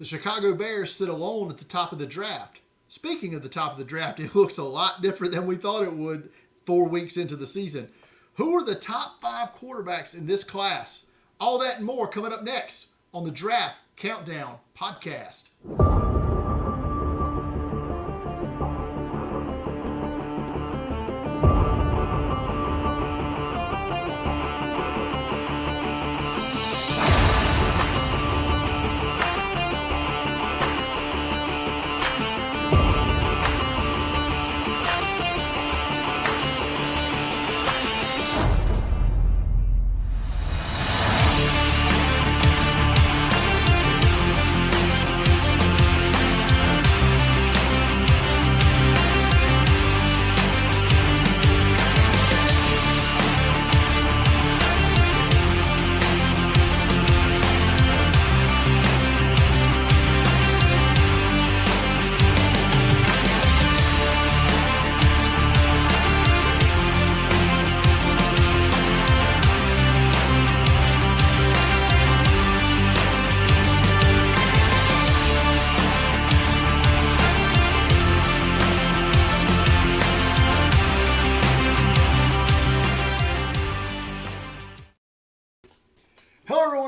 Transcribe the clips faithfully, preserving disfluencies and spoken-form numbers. The Chicago Bears sit alone at the top of the draft. Speaking of the top of the draft, it looks a lot different than we thought it would four weeks into the season. Who are the top five quarterbacks in this class? All that and more coming up next on the Draft Countdown Podcast.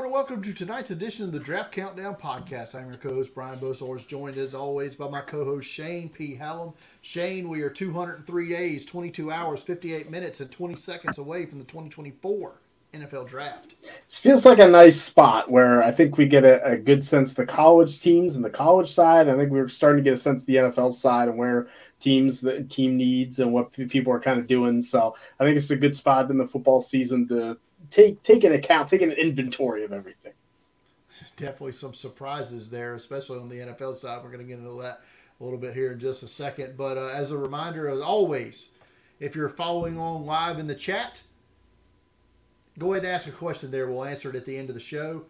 Welcome to tonight's edition of the Draft Countdown Podcast. I'm your co-host, Brian Bosworth, joined as always by my co-host, Shane P. Hallam. Shane, we are two hundred three days, twenty-two hours, fifty-eight minutes, and twenty seconds away from the twenty twenty-four N F L Draft. This feels like a nice spot where I think we get a, a good sense of the college teams and the college side. I think we're starting to get a sense of the N F L side and where teams, the team needs and what people are kind of doing. So I think it's a good spot in the football season to Take take an account, take an inventory of everything. Definitely some surprises there, especially on the N F L side. We're going to get into that a little bit here in just a second. But uh, as a reminder, as always, if you're following on live in the chat, go ahead and ask a question there. We'll answer it at the end of the show.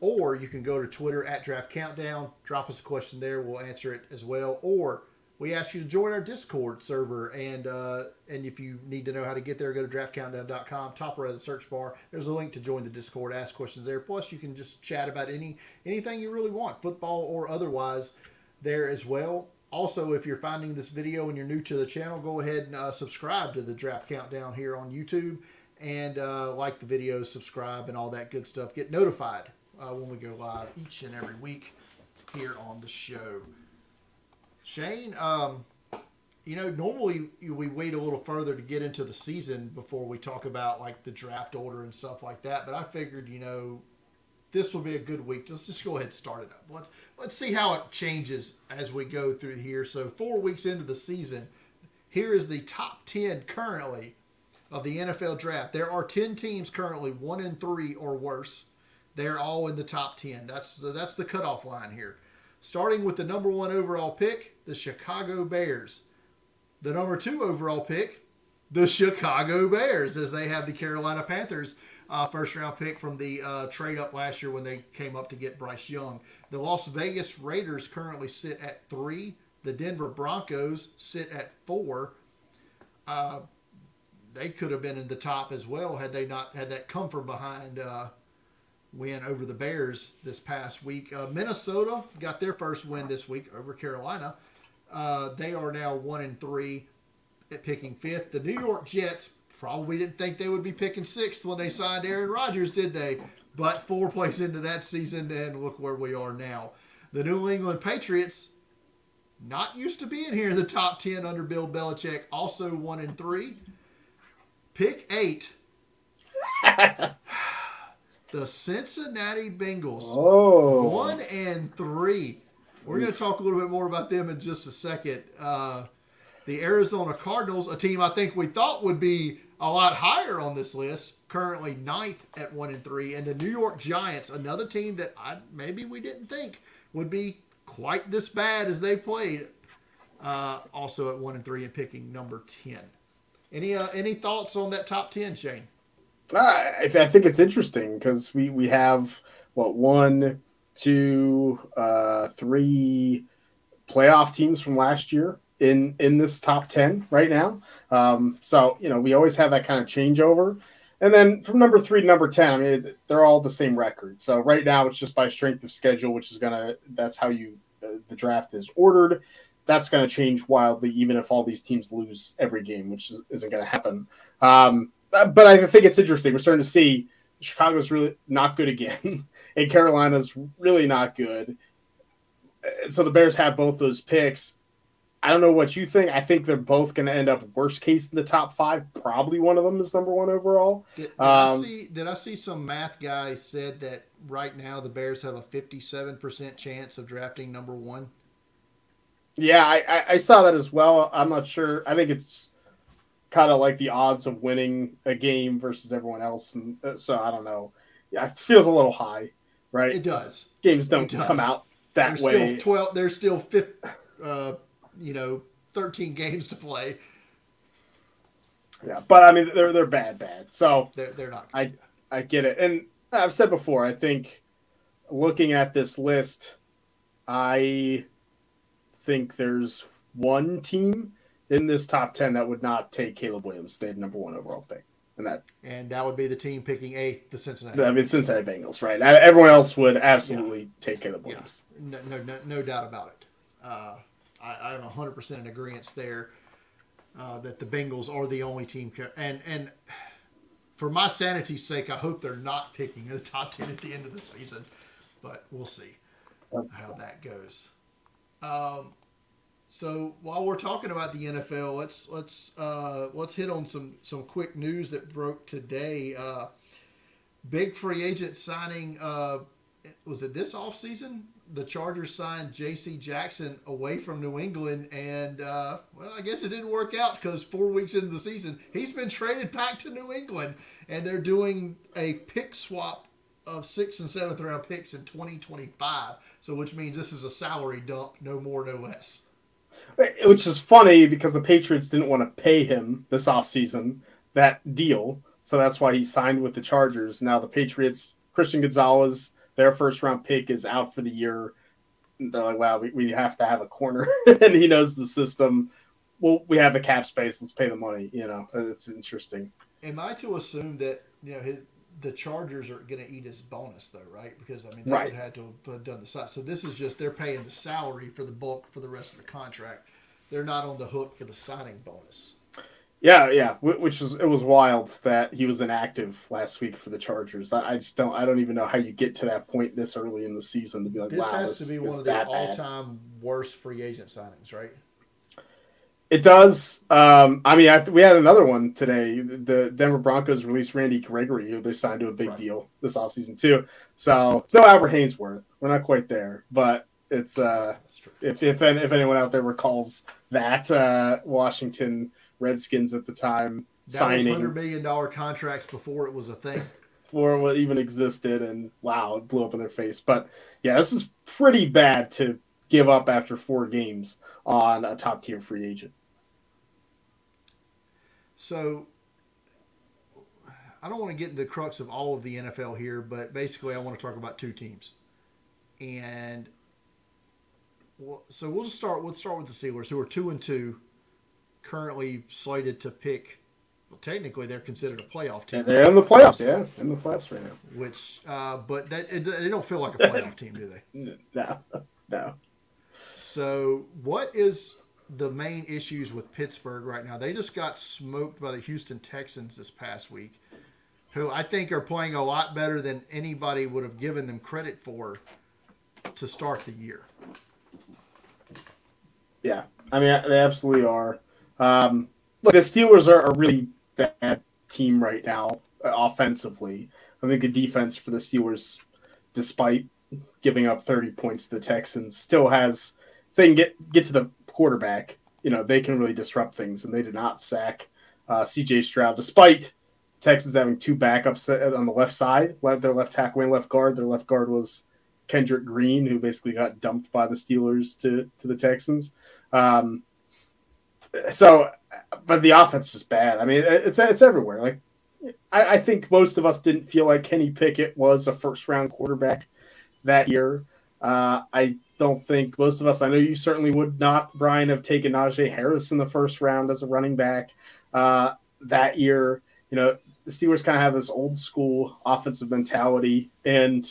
Or you can go to Twitter at Draft Countdown. Drop us a question there. We'll answer it as well. Or we ask you to join our Discord server, and uh, and if you need to know how to get there, go to draft countdown dot com, top right of the search bar. There's a link to join the Discord, ask questions there. Plus, you can just chat about any anything you really want, football or otherwise, there as well. Also, if you're finding this video and you're new to the channel, go ahead and uh, subscribe to the Draft Countdown here on YouTube, and uh, like the videos, subscribe, and all that good stuff. Get notified uh, when we go live each and every week here on the show. Shane, um, you know, normally we wait a little further to get into the season before we talk about, like, the draft order and stuff like that. But I figured, you know, this will be a good week. Let's just go ahead and start it up. Let's, let's see how it changes as we go through here. So four weeks into the season, here is the top ten currently of the N F L draft. There are ten teams currently, one and three or worse. They're all in the top ten. That's the, that's the cutoff line here. Starting with the number one overall pick, the Chicago Bears. The number two overall pick, the Chicago Bears, as they have the Carolina Panthers uh, first-round pick from the uh, trade-up last year when they came up to get Bryce Young. The Las Vegas Raiders currently sit at three. The Denver Broncos sit at four. Uh, they could have been in the top as well had they not had that come from behind uh win over the Bears this past week. Uh, Minnesota got their first win this week over Carolina. Uh, they are now one and three at picking fifth. The New York Jets probably didn't think they would be picking sixth when they signed Aaron Rodgers, did they? But four plays into that season, and look where we are now. The New England Patriots, not used to being here in the top ten under Bill Belichick, also one and three. Pick eight. The Cincinnati Bengals, oh. one and three. We're going to talk a little bit more about them in just a second. Uh, the Arizona Cardinals, a team I think we thought would be a lot higher on this list, currently ninth at one and three. And the New York Giants, another team that I, maybe we didn't think would be quite this bad as they played, uh, also at one and three and picking number ten. Any uh, any thoughts on that top ten, Shane? I think it's interesting because we, we have, what, one, two, uh, three playoff teams from last year in, in this top ten right now. Um, so, you know, we always have that kind of changeover. And then from number three to number ten, I mean, they're all the same record. So right now it's just by strength of schedule, which is going to – that's how you uh, – the draft is ordered. That's going to change wildly, even if all these teams lose every game, which is, isn't going to happen. Um, but I think it's interesting. We're starting to see Chicago's really not good again, and Carolina's really not good. So the Bears have both those picks. I don't know what you think. I think they're both going to end up worst case in the top five. Probably one of them is number one overall. Did, did, um, I see, did I see some math guy said that right now the Bears have a fifty-seven percent chance of drafting number one? Yeah, I, I, I saw that as well. I'm not sure. I think it's kind of like the odds of winning a game versus everyone else. And so I don't know. Yeah, it feels a little high, right? It does. Games don't does. come out that there's way. Still twelve, there's still fifty. Uh, you know, thirteen games to play. Yeah, but I mean, they're they're bad, bad. So they're they're not. I I get it, and I've said before. I think looking at this list, I think there's one team in this top ten that would not take Caleb Williams. They had number one overall pick, and that and that would be the team picking eighth, the Cincinnati. I mean, Cincinnati Bengals, right? Everyone else would absolutely yeah. take Caleb Williams. Yeah. No, no, no, no doubt about it. Uh, I, I'm one hundred percent in agreement there uh, that the Bengals are the only team. And and for my sanity's sake, I hope they're not picking the top ten at the end of the season. But we'll see how that goes. Um, so while we're talking about the N F L, let's let's uh, let's hit on some, some quick news that broke today. Uh, big free agent signing, uh, was it this offseason? The Chargers signed J C Jackson away from New England, and, uh, well, I guess it didn't work out because four weeks into the season, he's been traded back to New England, and they're doing a pick swap of sixth and seventh round picks in twenty twenty-five, so which means this is a salary dump, no more, no less. Which is funny because the Patriots didn't want to pay him this offseason, that deal, so that's why he signed with the Chargers. Now the Patriots, Christian Gonzalez, their first-round pick is out for the year. They're like, wow, we, we have to have a corner. And he knows the system. Well, we have the cap space. Let's pay the money. You know, it's interesting. Am I to assume that, you know, his, the Chargers are going to eat his bonus, though, right? Because, I mean, they right. would have had to have done the side. So this is just they're paying the salary for the bulk for the rest of the contract. They're not on the hook for the signing bonus. Yeah, yeah, which is it was wild that he was inactive last week for the Chargers. I, I just don't, I don't even know how you get to that point this early in the season to be like, this wow, has this, to be one of the all-time bad. worst free agent signings, right? It does. Um, I mean, I, we had another one today. The Denver Broncos released Randy Gregory, who they signed to a big right. deal this offseason too. So it's no Albert Hainsworth. We're not quite there, but it's uh, if if if anyone out there recalls that uh, Washington Redskins at the time that signing was one hundred million dollars contracts before it was a thing, before it even existed, and wow, it blew up in their face. But yeah, this is pretty bad to give up after four games on a top tier free agent. So I don't want to get into the crux of all of the N F L here, but basically I want to talk about two teams, and well, so we'll just start. We'll start with the Steelers, who are two and two. Currently slated to pick, well, technically they're considered a playoff team. They're in the playoffs, yeah, in the playoffs right now. Which, uh, but that, they don't feel like a playoff team, do they? No, no. So, what is the main issues with Pittsburgh right now? They just got smoked by the Houston Texans this past week, who I think are playing a lot better than anybody would have given them credit for to start the year. Yeah, I mean they absolutely are. Um, look, the Steelers are a really bad team right now uh, offensively. I think the defense for the Steelers, despite giving up thirty points to the Texans, still has – if they can get, get to the quarterback, you know, they can really disrupt things, and they did not sack uh, C J. Stroud, despite Texans having two backups on the left side, their left tackle and left guard. Their left guard was Kendrick Green, who basically got dumped by the Steelers to, to the Texans. Um So, but the offense is bad. I mean, it's it's everywhere. Like, I, I think most of us didn't feel like Kenny Pickett was a first-round quarterback that year. Uh, I don't think most of us, I know you certainly would not, Brian, have taken Najee Harris in the first round as a running back uh, that year. You know, the Steelers kind of have this old school offensive mentality, and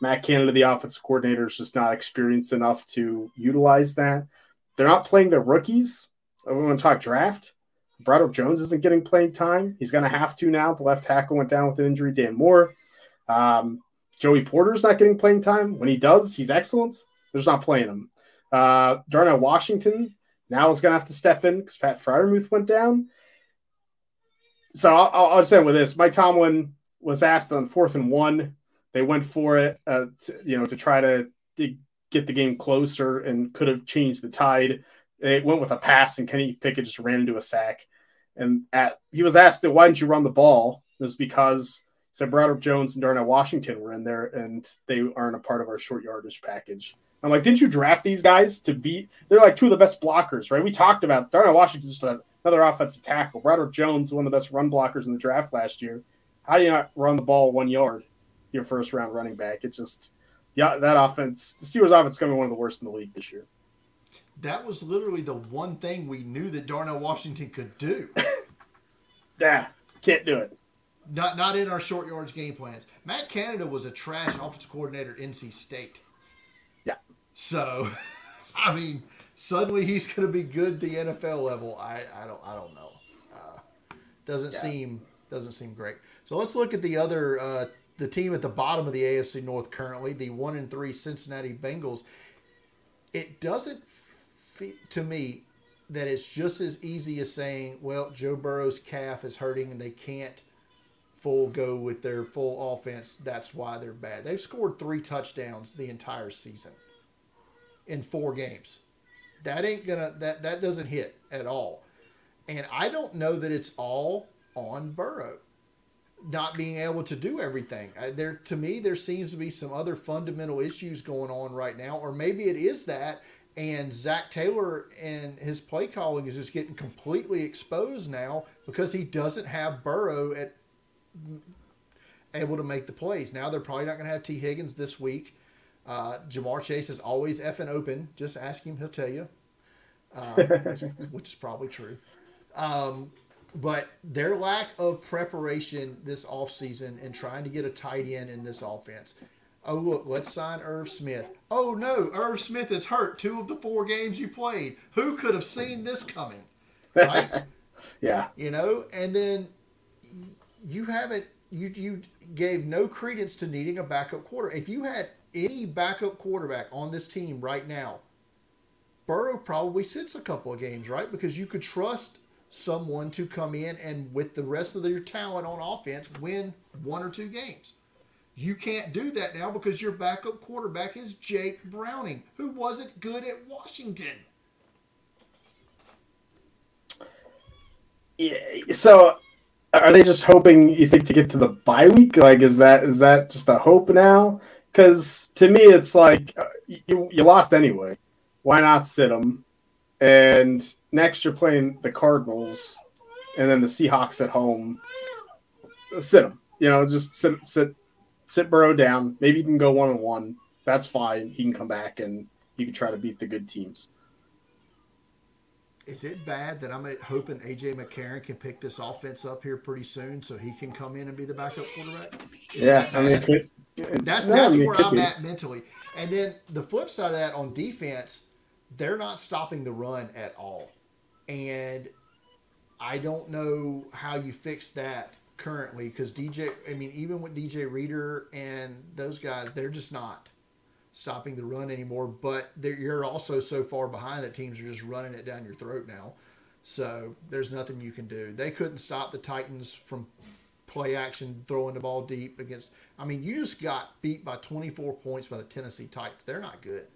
Matt Canada, the offensive coordinator, is just not experienced enough to utilize that. They're not playing their rookies. We want to talk draft. Broderick Jones isn't getting playing time. He's going to have to now. The left tackle went down with an injury, Dan Moore. Um, Joey Porter's not getting playing time. When he does, he's excellent. They're just not playing him. Uh, Darnell Washington now is going to have to step in because Pat Freiermuth went down. So I'll, I'll just end with this. Mike Tomlin was asked on fourth and one. They went for it, uh, to, you know, to try to, to get the game closer and could have changed the tide. They went with a pass, and Kenny Pickett just ran into a sack. And at, he was asked, why didn't you run the ball? It was because he said Broderick Jones and Darnell Washington were in there, and they aren't a part of our short yardage package. I'm like, didn't you draft these guys to be – they're like two of the best blockers, right? We talked about Darnell Washington, just another offensive tackle. Broderick Jones, one of the best run blockers in the draft last year. How do you not run the ball one yard, your first-round running back? It's just – yeah, that offense – the Steelers' offense is going to be one of the worst in the league this year. That was literally the one thing we knew that Darnell Washington could do. Nah, can't do it. Not not in our short yards game plans. Matt Canada was a trash offensive coordinator at N C State. Yeah. So, I mean, suddenly he's going to be good the N F L level. I, I don't I don't know. Uh, doesn't yeah. seem doesn't seem great. So let's look at the other uh, the team at the bottom of the A F C North currently, the one and three Cincinnati Bengals. It doesn't. To me, that it's just as easy as saying, well, Joe Burrow's calf is hurting and they can't full go with their full offense. That's why they're bad. They've scored three touchdowns the entire season in four games. That ain't gonna that that doesn't hit at all. And I don't know that it's all on Burrow not being able to do everything. There to me, there seems to be some other fundamental issues going on right now, or maybe it is that. And Zach Taylor and his play calling is just getting completely exposed now because he doesn't have Burrow at able to make the plays. Now they're probably not going to have T. Higgins this week. Uh, Jamar Chase is always effing open. Just ask him, he'll tell you, um, which, which is probably true. Um, but their lack of preparation this offseason and trying to get a tight end in this offense – oh, look, let's sign Irv Smith. Oh, no, Irv Smith is hurt two of the four games you played. Who could have seen this coming? Right? Yeah. You know, and then you haven't you, – you gave no credence to needing a backup quarterback. If you had any backup quarterback on this team right now, Burrow probably sits a couple of games, right? Because you could trust someone to come in and with the rest of their talent on offense win one or two games. You can't do that now because your backup quarterback is Jake Browning, who wasn't good at Washington. Yeah, so are they just hoping, you think, to get to the bye week? Like, is that is that just a hope now? Because to me, it's like uh, you, you lost anyway. Why not sit them? And next you're playing the Cardinals and then the Seahawks at home. Sit them. You know, just sit sit. Sit Burrow down. Maybe you can go one-on-one. That's fine. He can come back, and you can try to beat the good teams. Is it bad that I'm hoping A J. McCarron can pick this offense up here pretty soon so he can come in and be the backup quarterback? Is yeah, that I mean, it could, it, that's, no, that's I mean, where I'm be. at mentally. And then the flip side of that on defense, they're not stopping the run at all. And I don't know how you fix that currently, because D J, I mean, even with D J Reader and those guys, they're just not stopping the run anymore. But you're also so far behind that teams are just running it down your throat now. So there's nothing you can do. They couldn't stop the Titans from play action, throwing the ball deep against. I mean, you just got beat by twenty-four points by the Tennessee Titans. They're not good.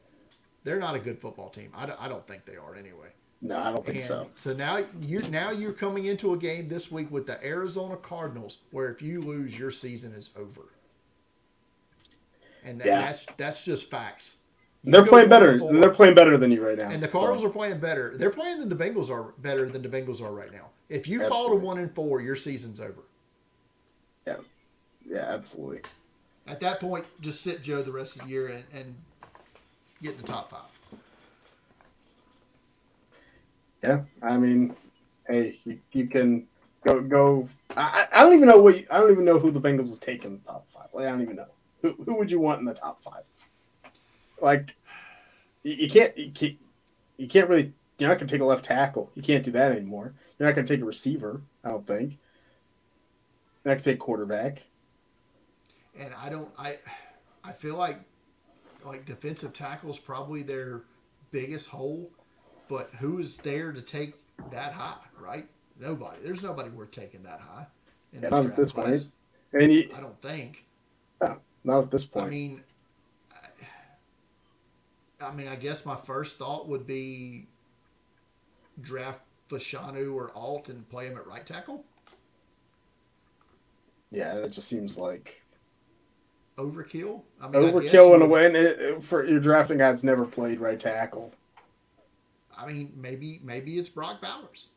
They're not a good football team. I don't, I don't think they are anyway. No, I don't think and so. So now you're, now you're coming into a game this week with the Arizona Cardinals where if you lose, your season is over. And yeah. that's that's just facts. You they're playing better. They're playing better than you right now. And the Cardinals so. are playing better. They're playing than the Bengals are better than the Bengals are right now. If you absolutely. fall to one and four, your season's over. Yeah. Yeah, absolutely. At that point, just sit Joe the rest of the year and, and get in the top five. Yeah, I mean, hey, you, you can Go go. I, I don't even know what you, I don't even know who the Bengals would take in the top five. Like, I don't even know who who would you want in the top five. Like you, you can't you can't you can't really. You're not going to take a left tackle. You can't do that anymore. You're not going to take a receiver. I don't think. You're not going to take quarterback. And I don't. I I feel like like defensive tackle is probably their biggest hole. But who is there to take that high, right? Nobody. There's nobody worth taking that high in this draft this class. Point. And you, I don't think. No, not at this point. I mean, I, I mean, I guess my first thought would be draft Fashanu or Alt and play him at right tackle. Yeah, that just seems like overkill. I mean, overkill I in a way. And it, for your drafting guy that's never played right tackle. I mean, maybe maybe it's Brock Bowers.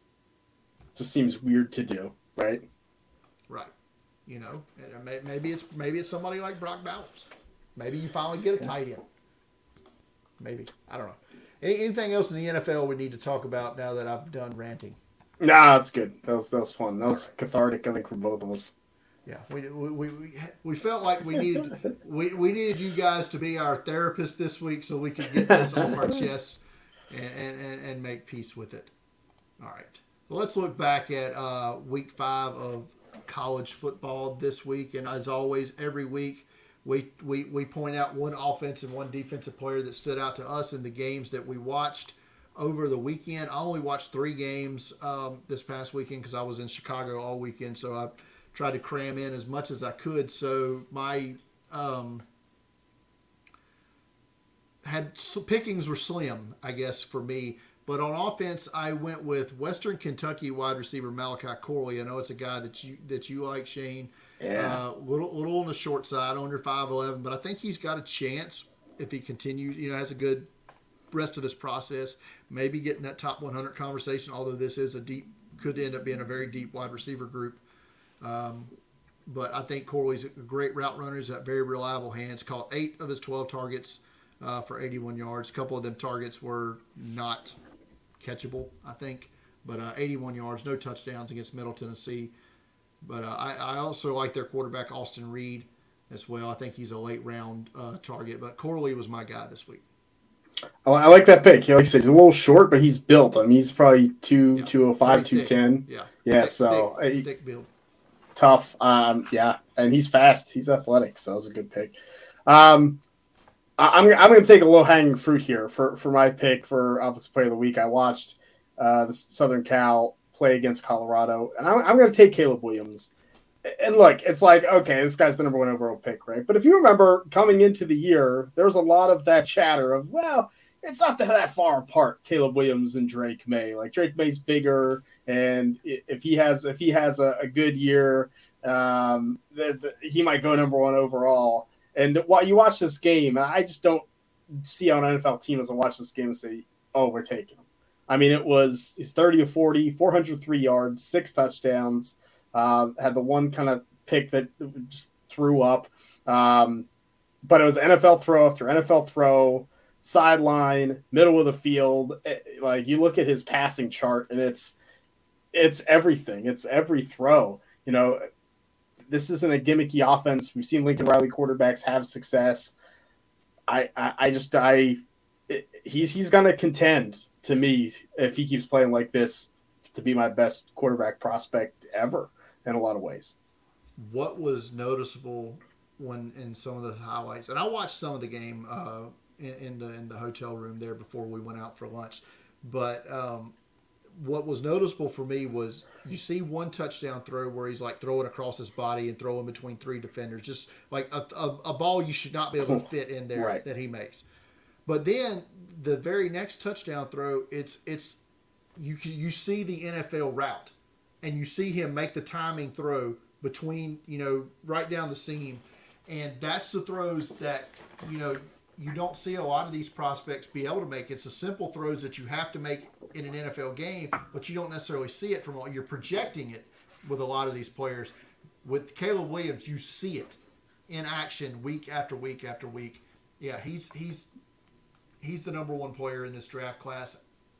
Just seems weird to do, right? Right. You know, maybe it's maybe it's somebody like Brock Bowers. Maybe you finally get a tight end. Maybe. I don't know. Any, anything else in the N F L we need to talk about now that I've done ranting? Nah, that's good. That was that was fun. That was right. Cathartic, I think, for both of us. Yeah, we we we, we felt like we needed we, we needed you guys to be our therapist this week so we could get this off our chests and, and, and make peace with it. All right. Well, let's look back at uh, week five of college football this week. And as always, every week, We, we we point out one offense and one defensive player that stood out to us in the games that we watched over the weekend. I only watched three games um, this past weekend because I was in Chicago all weekend, so I tried to cram in as much as I could. So my um, had so pickings were slim, I guess, for me. But on offense, I went with Western Kentucky wide receiver Malachi Corley. I know it's a guy that you that you like, Shane. Yeah, uh, little little on the short side, under five eleven, but I think he's got a chance if he continues, you know, has a good rest of his process, maybe getting that top one hundred conversation, although this is a deep, could end up being a very deep wide receiver group. Um, but I think Corley's a great route runner. He's got very reliable hands, caught eight of his twelve targets uh, for eighty-one yards. A couple of them targets were not catchable, I think, but uh, eighty-one yards, no touchdowns against Middle Tennessee. But uh, I, I also like their quarterback, Austin Reed, as well. I think he's a late-round uh, target. But Corley was my guy this week. I like that pick. Like I said, he's a little short, but he's built. I mean, he's probably two, yeah. two oh five, two ten. Yeah, yeah thick, so thick, he, thick build. Tough. Um, yeah, and he's fast. He's athletic, so that was a good pick. Um, I, I'm, I'm going to take a low-hanging fruit here for, for my pick for Offensive Player of the Week. I watched uh, the Southern Cal play against Colorado, and I'm, I'm going to take Caleb Williams. And look, it's like, okay, this guy's the number one overall pick, right? But if you remember coming into the year, there was a lot of that chatter of, well, it's not that, that far apart, Caleb Williams and Drake May. Like Drake May's bigger, and if he has if he has a, a good year, um, the, the, he might go number one overall. And while you watch this game, I just don't see how an N F L team doesn't watch this game and say, oh, we're taking him. I mean, it was he's thirty to forty, four hundred three yards, six touchdowns, uh, had the one kind of pick that just threw up. Um, but it was N F L throw after N F L throw, sideline, middle of the field. It, like you look at his passing chart and it's it's everything. It's every throw. You know, this isn't a gimmicky offense. We've seen Lincoln Riley quarterbacks have success. I I, I just I it, he's he's gonna contend. To me, if he keeps playing like this, to be my best quarterback prospect ever in a lot of ways. What was noticeable when in some of the highlights, and I watched some of the game uh, in, in the in the hotel room there before we went out for lunch, but um, what was noticeable for me was you see one touchdown throw where he's like throwing across his body and throwing between three defenders, just like a, a, a ball you should not be able to fit in there right. that he makes. But then the very next touchdown throw, it's it's you you see the N F L route, and you see him make the timing throw between, you know, right down the seam, and that's the throws that, you know, you don't see a lot of these prospects be able to make. It's the simple throws that you have to make in an N F L game, but you don't necessarily see it from all. You're projecting it with a lot of these players. With Caleb Williams, you see it in action week after week after week. Yeah, he's he's. He's the number one player in this draft class.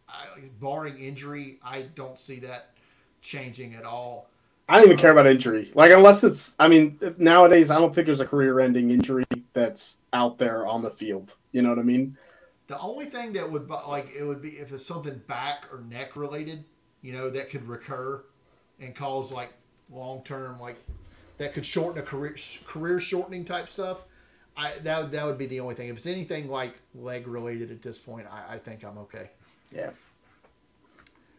I, barring injury, I don't see that changing at all. I don't even care about injury. Like, unless it's, I mean, nowadays, I don't think there's a career-ending injury that's out there on the field. You know what I mean? The only thing that would, like, it would be if it's something back or neck-related, you know, that could recur and cause, like, long-term, like, that could shorten a career, career-shortening type stuff. I that, that would be the only thing. If it's anything, like, leg-related at this point, I, I think I'm okay. Yeah.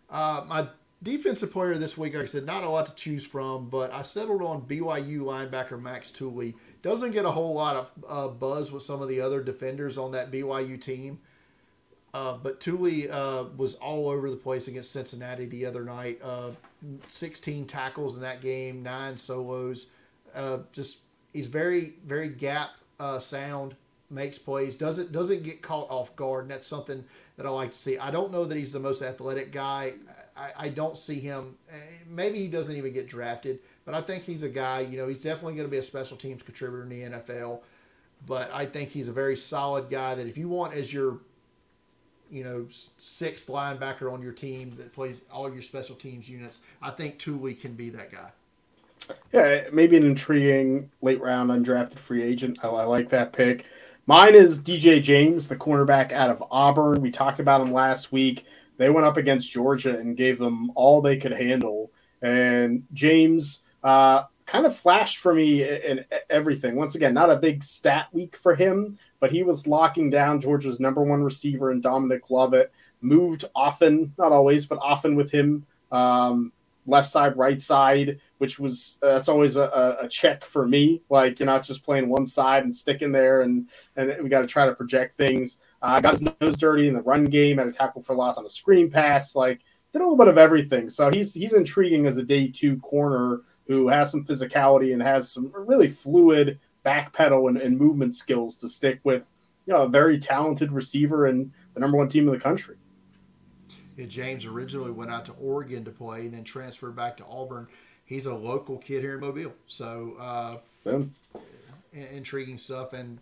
Uh, my defensive player this week, like I said, not a lot to choose from, but I settled on B Y U linebacker Max Tooley. Doesn't get a whole lot of uh, buzz with some of the other defenders on that B Y U team. Uh, but Tooley uh, was all over the place against Cincinnati the other night. Uh, sixteen tackles in that game, nine solos. Uh, just he's very, very gap uh, sound. Makes plays, doesn't doesn't get caught off guard, and that's something that I like to see. I don't know that he's the most athletic guy. I, I don't see him. Maybe he doesn't even get drafted, but I think he's a guy, you know, he's definitely going to be a special teams contributor in the N F L, but I think he's a very solid guy that if you want as your, you know, sixth linebacker on your team that plays all your special teams units, I think Tooley can be that guy. Yeah, maybe an intriguing late-round undrafted free agent. I, I like that pick. Mine is D J James, the cornerback out of Auburn. We talked about him last week. They went up against Georgia and gave them all they could handle. And James uh, kind of flashed for me in everything. Once again, not a big stat week for him, but he was locking down Georgia's number one receiver in Dominic Lovett. Moved often, not always, but often with him, um, left side, right side, which was uh, that's always a, a check for me. Like, you're not just playing one side and sticking there, and and we got to try to project things. Uh, got his nose dirty in the run game, had a tackle for loss on a screen pass. Like, did a little bit of everything. So he's he's intriguing as a day two corner who has some physicality and has some really fluid back pedal and, and movement skills to stick with, you know, a very talented receiver and the number one team in the country. Yeah, James originally went out to Oregon to play and then transferred back to Auburn. He's a local kid here in Mobile. So, uh, yeah. Intriguing stuff. And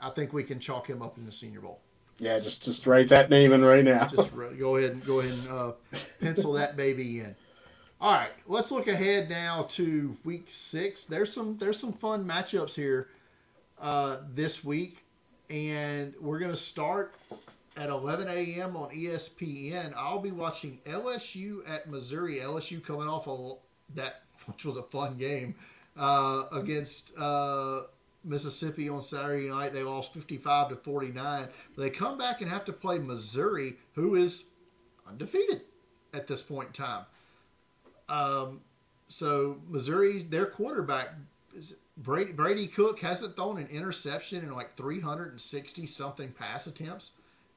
I think we can chalk him up in the Senior Bowl. Yeah, just just write that name in right now. Just go ahead and, go ahead and uh, pencil that baby in. All right, let's look ahead now to week six. There's some, there's some fun matchups here uh, this week. And we're going to start at eleven a.m. on E S P N, I'll be watching L S U at Missouri. L S U coming off of that, which was a fun game, uh, against uh, Mississippi on Saturday night. They lost fifty-five to forty-nine. They come back and have to play Missouri, who is undefeated at this point in time. Um, so Missouri, their quarterback, is Brady, Brady Cook, hasn't thrown an interception in like three hundred sixty-something pass attempts,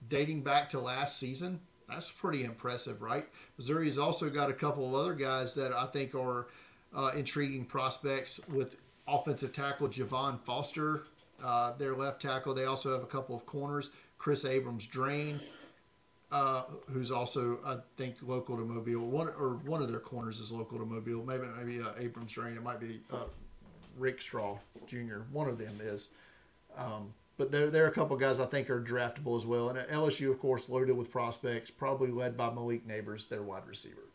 dating back to last season. That's pretty impressive, right? Missouri has also got a couple of other guys that I think are uh, intriguing prospects with offensive tackle Javon Foster, uh, their left tackle. They also have a couple of corners, Chris Abrams-Drain, uh, who's also, I think, local to Mobile. One or one of their corners is local to Mobile. Maybe maybe uh, Abrams-Drain. It might be uh, Rick Straw Junior One of them is. Um, But there, there are a couple guys I think are draftable as well. And L S U, of course, loaded with prospects, probably led by Malik Nabers, their wide receiver.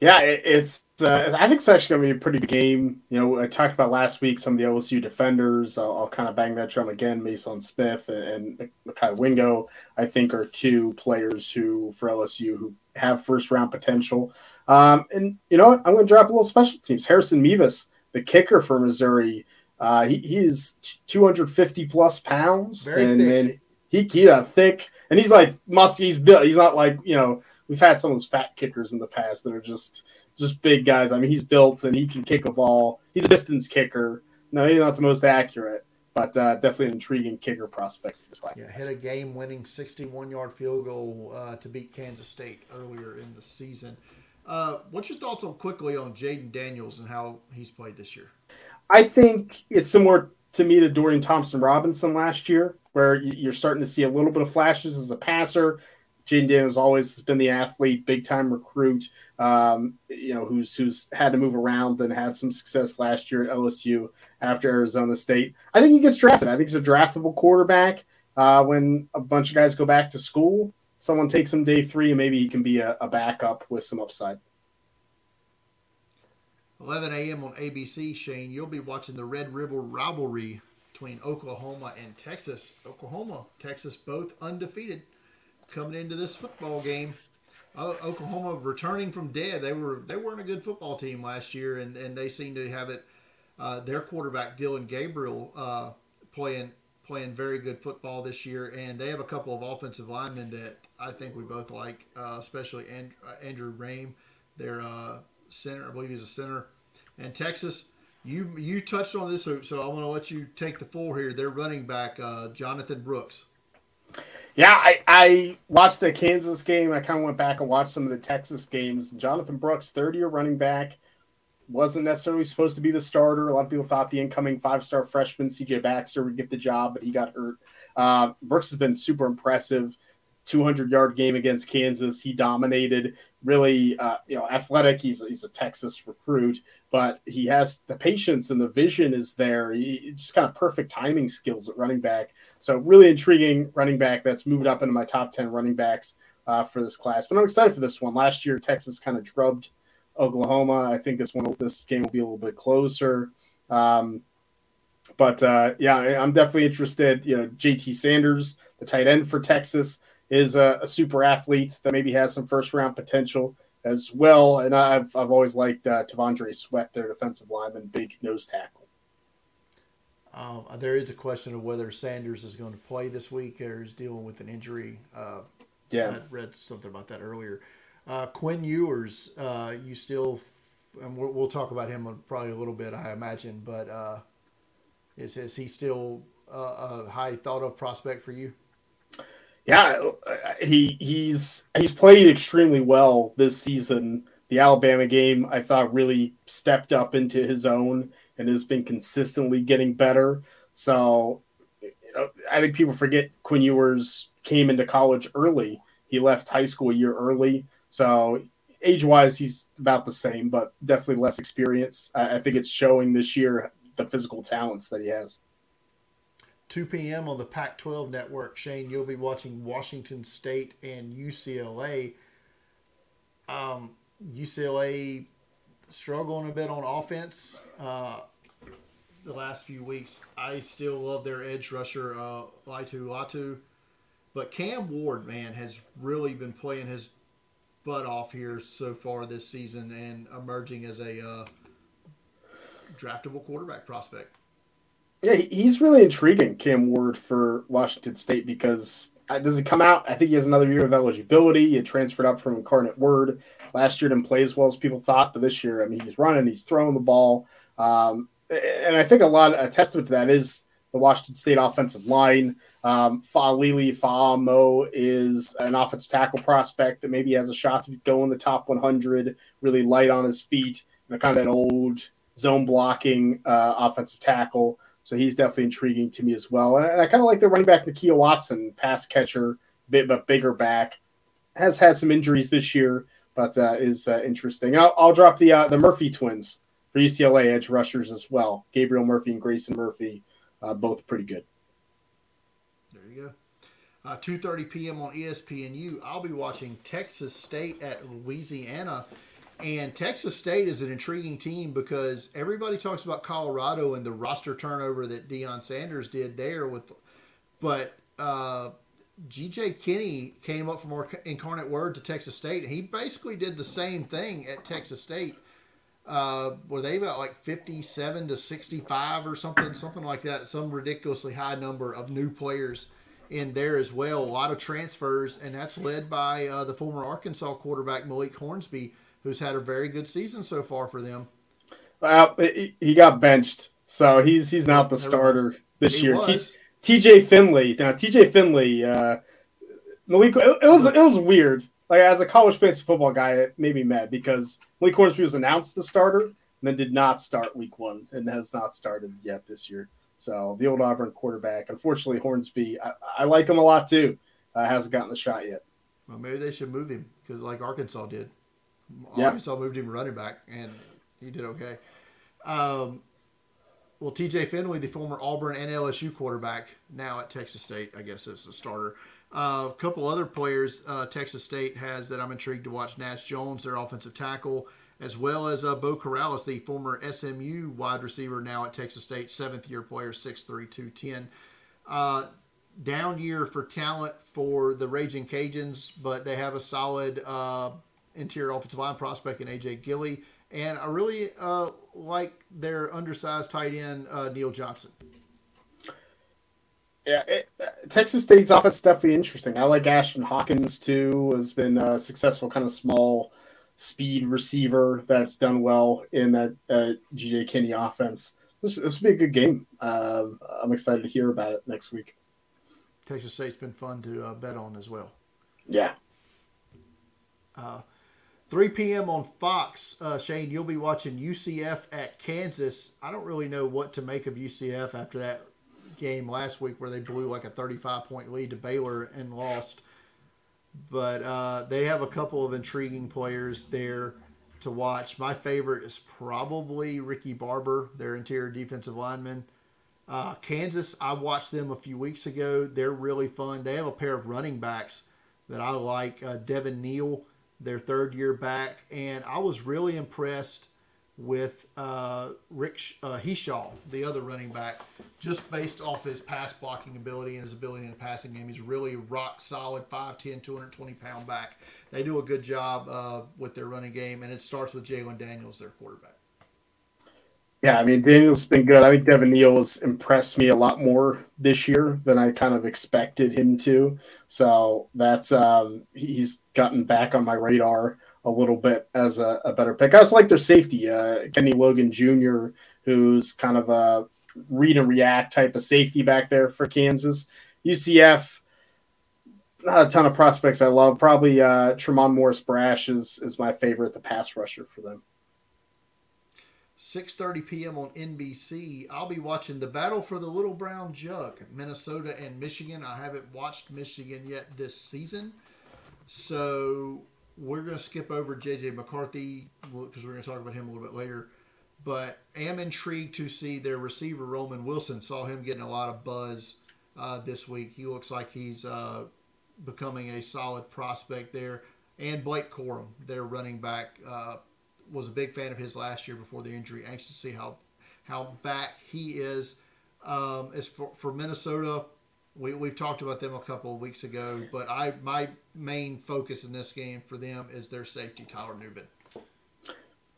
Yeah, it, it's. Uh, I think it's actually going to be a pretty good game. You know, I talked about last week some of the L S U defenders. I'll, I'll kind of bang that drum again. Mason Smith and, and Mekhi Wingo, I think, are two players who for L S U who have first-round potential. Um, and you know what? I'm going to drop a little special teams. Harrison Mevis, the kicker for Missouri. Uh, he, he is two hundred fifty plus pounds. Very and, thick. and he, he's uh, thick and he's like musty. He's built. He's not like, you know, we've had some of those fat kickers in the past that are just, just big guys. I mean, he's built and he can kick a ball. He's a distance kicker. No, he's not the most accurate, but uh, definitely an intriguing kicker prospect. Yeah, hit a game winning sixty-one yard field goal uh, to beat Kansas State earlier in the season. Uh, what's your thoughts on quickly on Jaden Daniels and how he's played this year? I think it's similar to me to Dorian Thompson-Robinson last year, where you're starting to see a little bit of flashes as a passer. Jaden Daniels always has been the athlete, big-time recruit, um, you know, who's who's had to move around and had some success last year at L S U after Arizona State. I think he gets drafted. I think he's a draftable quarterback. Uh, when a bunch of guys go back to school, someone takes him day three, and maybe he can be a, a backup with some upside. eleven a.m. on A B C, Shane, you'll be watching the Red River rivalry between Oklahoma and Texas. Oklahoma, Texas, both undefeated coming into this football game. Oklahoma returning from dead. They were they weren't a good football team last year, and, and they seem to have it. Uh, their quarterback Dylan Gabriel uh, playing playing very good football this year, and they have a couple of offensive linemen that I think we both like, uh, especially Andrew, uh, Andrew Rame, their uh, center. I believe he's a center. And Texas, you you touched on this, so, so I want to let you take the floor here. Their running back uh, Jonathan Brooks. Yeah, I, I watched the Kansas game. I kind of went back and watched some of the Texas games. Jonathan Brooks, third-year running back, wasn't necessarily supposed to be the starter. A lot of people thought the incoming five-star freshman C J. Baxter would get the job, but he got hurt. Uh, Brooks has been super impressive. two hundred-yard game against Kansas. He dominated. Really, uh, you know, athletic. He's he's a Texas recruit, but he has the patience and the vision is there. He just kind of perfect timing skills at running back. So really intriguing running back that's moved up into my top ten running backs uh, for this class. But I'm excited for this one. Last year, Texas kind of drubbed Oklahoma. I think this one, this game will be a little bit closer. Um, but uh, yeah, I'm definitely interested. You know, J T Sanders, the tight end for Texas, is a, a super athlete that maybe has some first round potential as well. And I've I've always liked uh, Tavondre Sweat, their defensive lineman, big nose tackle. Um, there is a question of whether Sanders is going to play this week or is dealing with an injury. Uh, yeah, I read something about that earlier. Uh, Quinn Ewers, uh, you still, f- and we'll, we'll talk about him probably a little bit, I imagine. But uh, is is he still uh, a high thought of prospect for you? Yeah, he he's he's played extremely well this season. The Alabama game, I thought, really stepped up into his own and has been consistently getting better. So, you know, I think people forget Quinn Ewers came into college early. He left high school a year early. So age-wise, he's about the same, but definitely less experience. I, I think it's showing this year the physical talents that he has. two p.m. on the Pac twelve network, Shane, you'll be watching Washington State and U C L A. Um, U C L A struggling a bit on offense uh, the last few weeks. I still love their edge rusher, uh, Laitu Latu. But Cam Ward, man, has really been playing his butt off here so far this season and emerging as a uh, draftable quarterback prospect. Yeah, he's really intriguing, Cam Ward, for Washington State because does it come out? I think he has another year of eligibility. He transferred up from Incarnate Word last year, didn't play as well as people thought, but this year, I mean, he's running, he's throwing the ball, um, and I think a lot a testament to that is the Washington State offensive line. Um, Fa'alili Fa'amo is an offensive tackle prospect that maybe has a shot to go in the top one hundred. Really light on his feet, you know, kind of that old zone blocking uh, offensive tackle. So he's definitely intriguing to me as well. And I kind of like the running back, Nakia Watson, pass catcher, bit but bigger back. Has had some injuries this year, but uh, is uh, interesting. I'll, I'll drop the uh, the Murphy twins for U C L A edge rushers as well. Gabriel Murphy and Grayson Murphy, uh, both pretty good. There you go. Uh, two thirty p.m. on E S P N U. I'll be watching Texas State at Louisiana. And Texas State is an intriguing team because everybody talks about Colorado and the roster turnover that Deion Sanders did there. With, but uh, G J. Kinney came up from Incarnate Word to Texas State. He basically did the same thing at Texas State uh, where they got like fifty-seven to sixty-five or something, something like that, some ridiculously high number of new players in there as well, a lot of transfers, and that's led by uh, the former Arkansas quarterback Malik Hornsby, who's had a very good season so far for them. Well, he got benched, so he's he's not the starter this he year. T J Finley. Now, T J Finley, uh, Malik, it, it was it was weird. Like, as a college fantasy football guy, it made me mad because Malik Hornsby was announced the starter and then did not start week one and has not started yet this year. So the old Auburn quarterback. Unfortunately, Hornsby, I, I like him a lot too, uh, hasn't gotten the shot yet. Well, maybe they should move him because like Arkansas did. Yeah. Arkansas moved him running back, and he did okay. Um, well, T J Finley, the former Auburn and L S U quarterback, now at Texas State, I guess is the starter. Uh, a couple other players uh, Texas State has that I'm intrigued to watch. Nash Jones, their offensive tackle. as well as uh, Bo Corrales, the former S M U wide receiver, now at Texas State, seventh-year player, six three, two ten. Uh, down year for talent for the Raging Cajuns, but they have a solid uh, interior offensive line prospect in A J. Gilley. And I really uh, like their undersized tight end, uh, Neil Johnson. Yeah, it, Texas State's offense is definitely interesting. I like Ashton Hawkins, too, has been a successful kind of small speed receiver that's done well in that uh, G J. Kinney offense. This, this will be a good game. Uh, I'm excited to hear about it next week. Texas State's been fun to uh, bet on as well. Yeah. Uh, three p.m. on Fox, uh, Shane, you'll be watching U C F at Kansas. I don't really know what to make of U C F after that game last week where they blew like a thirty-five point lead to Baylor and lost. But uh, they have a couple of intriguing players there to watch. My favorite is probably Ricky Barber, their interior defensive lineman. Uh, Kansas, I watched them a few weeks ago. They're really fun. They have a pair of running backs that I like. Uh, Devin Neal, their third year back. And I was really impressed with uh, Rick uh, Heshaw, the other running back, just based off his pass blocking ability and his ability in the passing game. He's really rock solid, five ten, two twenty pound back. They do a good job uh, with their running game, and it starts with Jalen Daniels, their quarterback. Yeah, I mean, Daniels has been good. I think Devin Neal has impressed me a lot more this year than I kind of expected him to. So that's um, he's gotten back on my radar a little bit as a, a better pick. I also like their safety, uh, Kenny Logan Junior, who's kind of a read and react type of safety back there for Kansas. U C F, not a ton of prospects I love. Probably uh, Tremont Morris-Brash is, is my favorite, the pass rusher for them. six thirty p.m. on N B C, I'll be watching the Battle for the Little Brown Jug, Minnesota and Michigan. I haven't watched Michigan yet this season, so we're going to skip over J J. McCarthy because we're going to talk about him a little bit later. But am intrigued to see their receiver, Roman Wilson. Saw him getting a lot of buzz uh, this week. He looks like he's uh, becoming a solid prospect there. And Blake Corum, their running back, uh, was a big fan of his last year before the injury. Anxious to see how how back he is. Um, as for, for Minnesota, we, we've talked about them a couple of weeks ago, but I my main focus in this game for them is their safety, Tyler Newbin.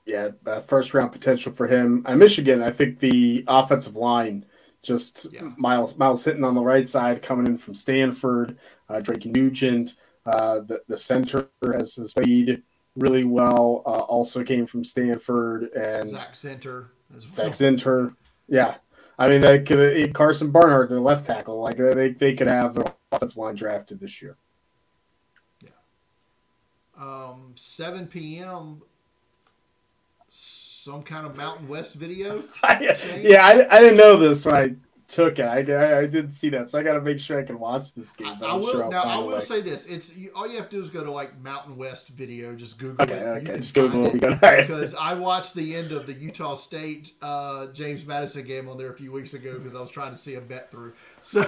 Yeah, uh, first-round potential for him. Uh, Michigan, I think the offensive line, just yeah. Miles Miles Hinton on the right side coming in from Stanford, uh, Drake Nugent, uh, the, the center has played really well, uh, also came from Stanford, and Zach Zinter as well. Zach Zinter, yeah. I mean, they could, Carson Barnhart, their left tackle, like they they could have their offensive line drafted this year. Yeah. Um, seven p.m. some kind of Mountain West video. yeah, I, I didn't know this when I took it. I, I, I didn't see that, so I got to make sure I can watch this game. I, I will sure now. I will like, say this: it's you, all you have to do is go to like Mountain West video. Just Google okay, it. Okay, just Google it, it because I watched the end of the Utah State uh, James Madison game on there a few weeks ago because I was trying to see a bet through. So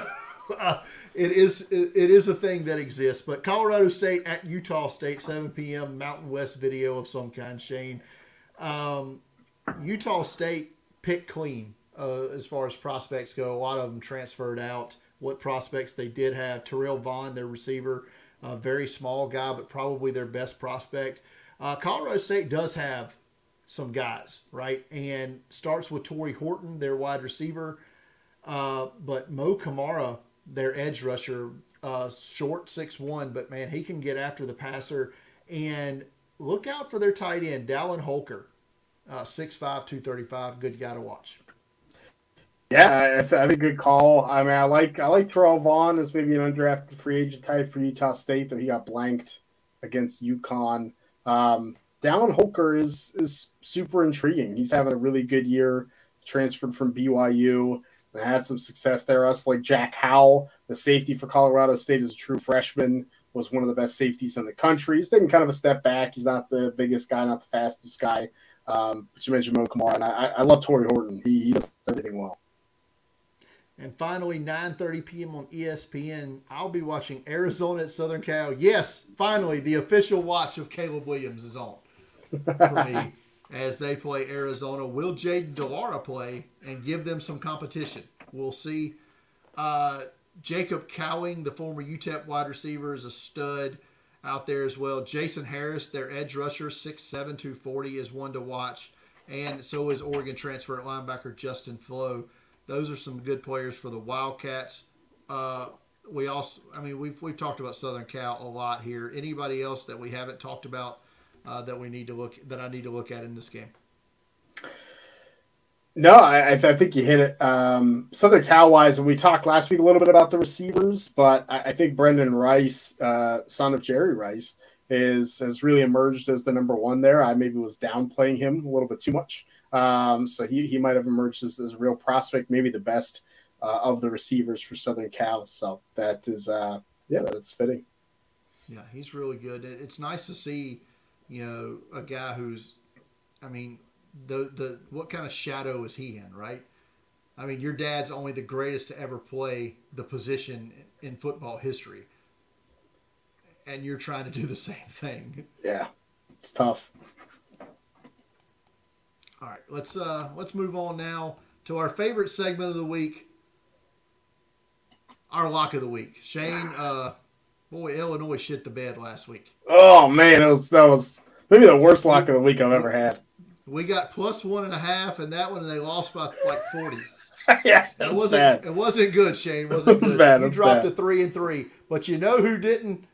uh, it is it, it is a thing that exists. But Colorado State at Utah State, seven p.m. Mountain West video of some kind. Shane. Um, Utah State picked clean uh, as far as prospects go. A lot of them transferred out. What prospects they did have. Terrell Vaughn, their receiver, a very small guy, but probably their best prospect. Uh, Colorado State does have some guys, right? And starts with Torrey Horton, their wide receiver. Uh, but Mo Kamara, their edge rusher, uh, short, six one, but man, he can get after the passer. And look out for their tight end, Dallin Holker. Uh, six five, two thirty-five, good guy to watch. Yeah, I think a good call. I mean, I like I like Terrell Vaughn as maybe an undrafted free agent type for Utah State, though he got blanked against UConn. Um, Dallin Holker is is super intriguing. He's having a really good year, transferred from B Y U, and had some success there. Also, like Jack Howell, the safety for Colorado State, is a true freshman. Was one of the best safeties in the country. He's taking kind of a step back. He's not the biggest guy, not the fastest guy. Um, but you mentioned Mo Kamara, and I, I love Torrey Horton. He, he does everything well. And finally, nine thirty p.m. on E S P N, I'll be watching Arizona at Southern Cal. Yes, finally, the official watch of Caleb Williams is on for me. as they play Arizona. Will Jaden DeLara play and give them some competition? We'll see. Uh, Jacob Cowing, the former U T E P wide receiver, is a stud out there as well. Jason Harris, their edge rusher, six seven, two forty, is one to watch. And so is Oregon transfer at linebacker Justin Flo. Those are some good players for the Wildcats. Uh, we also, I mean, we've we've talked about Southern Cal a lot here. Anybody else that we haven't talked about uh, that we need to look that I need to look at in this game? No, I, I think you hit it. Um, Southern Cal-wise, and we talked last week a little bit about the receivers, but I, I think Brendan Rice, uh, son of Jerry Rice, is has really emerged as the number one there. I maybe was downplaying him a little bit too much. Um, so he, he might have emerged as, as a real prospect, maybe the best uh, of the receivers for Southern Cal. So that is, uh, yeah, that's fitting. Yeah, he's really good. It's nice to see, you know, a guy who's, I mean, the the what kind of shadow is he in, right? I mean, your dad's only the greatest to ever play the position in football history, and you're trying to do the same thing. Yeah, it's tough. All right, let's uh, let's move on now to our favorite segment of the week, our lock of the week. Shane, uh, boy, Illinois shit the bed last week. Oh man, it was that was maybe the worst lock of the week I've ever had. We got plus one and a half, and that one they lost by like forty. Yeah, that was bad. It wasn't good, Shane. It wasn't good. It was bad, you dropped bad. A three and three, but you know who didn't?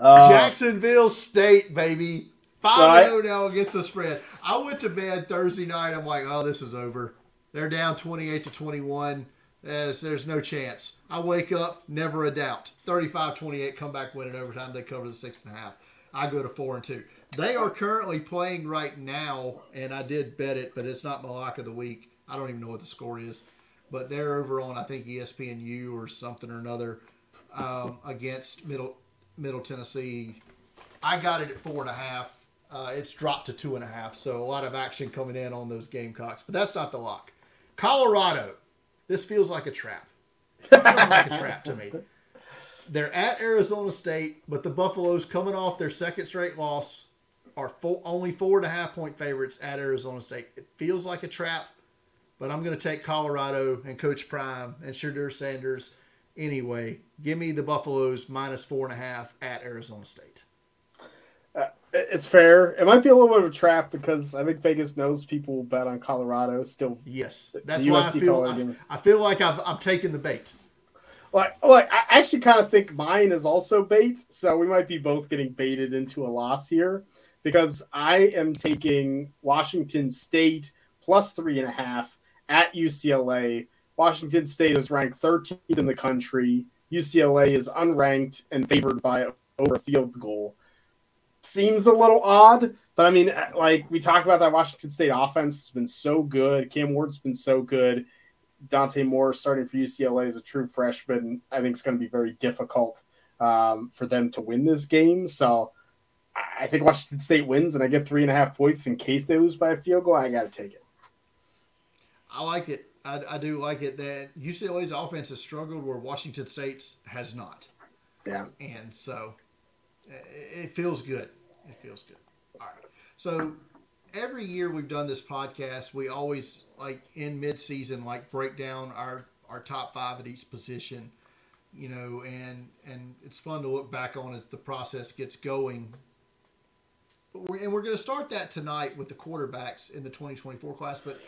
Uh, Jacksonville State, baby. five and oh now against the spread. I went to bed Thursday night. I'm like, oh, this is over. They're down twenty-eight to twenty-one. As there's no chance. I wake up, never a doubt. thirty-five twenty-eight, come back, win in overtime. They cover the six and a half. I go to four and two. They are currently playing right now, and I did bet it, but it's not my lock of the week. I don't even know what the score is, but they're over on I think E S P N U or something or another um, against Middle Middle Tennessee. I got it at four and a half. Uh, it's dropped to two and a half, so a lot of action coming in on those Gamecocks. But that's not the lock. Colorado, this feels like a trap. It feels like a trap to me. They're at Arizona State, but the Buffaloes, coming off their second straight loss, are full, only four and a half point favorites at Arizona State. It feels like a trap, but I'm going to take Colorado and Coach Prime and Shadur Sanders anyway. Give me the Buffaloes minus four and a half at Arizona State. Uh, it's fair. It might be a little bit of a trap because I think Vegas knows people will bet on Colorado still. Yes, that's why I feel I, I feel like I've, I'm taking the bait. Like, like I actually kind of think mine is also bait, so we might be both getting baited into a loss here because I am taking Washington State plus three and a half at U C L A. Washington State is ranked thirteenth in the country. U C L A is unranked and favored by over a field goal. Seems a little odd, but I mean, like we talked about, that Washington State offense has been so good. Cam Ward's been so good. Dante Moore starting for U C L A as a true freshman, I think it's going to be very difficult um, for them to win this game. So I think Washington State wins, and I give three and a half points in case they lose by a field goal. I got to take it. I like it. I, I do like it that U C L A's offense has struggled where Washington State's has not. Yeah. And so it feels good. It feels good. All right. So every year we've done this podcast, we always, like in mid-season, like break down our, our top five at each position, you know, and and it's fun to look back on as the process gets going. But we're, and we're going to start that tonight with the quarterbacks in the twenty twenty-four class, but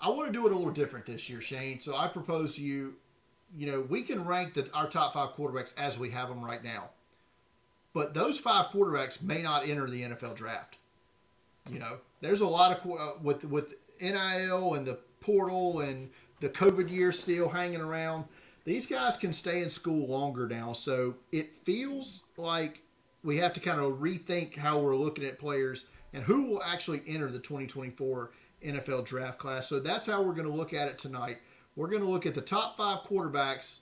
I want to do it a little different this year, Shane. So I propose to you, you know, we can rank the, our top five quarterbacks as we have them right now. But those five quarterbacks may not enter the N F L draft. You know, there's a lot of uh, with with N I L and the portal and the COVID year still hanging around. These guys can stay in school longer now, so it feels like we have to kind of rethink how we're looking at players and who will actually enter the twenty twenty-four N F L draft class. So that's how we're going to look at it tonight. We're going to look at the top five quarterbacks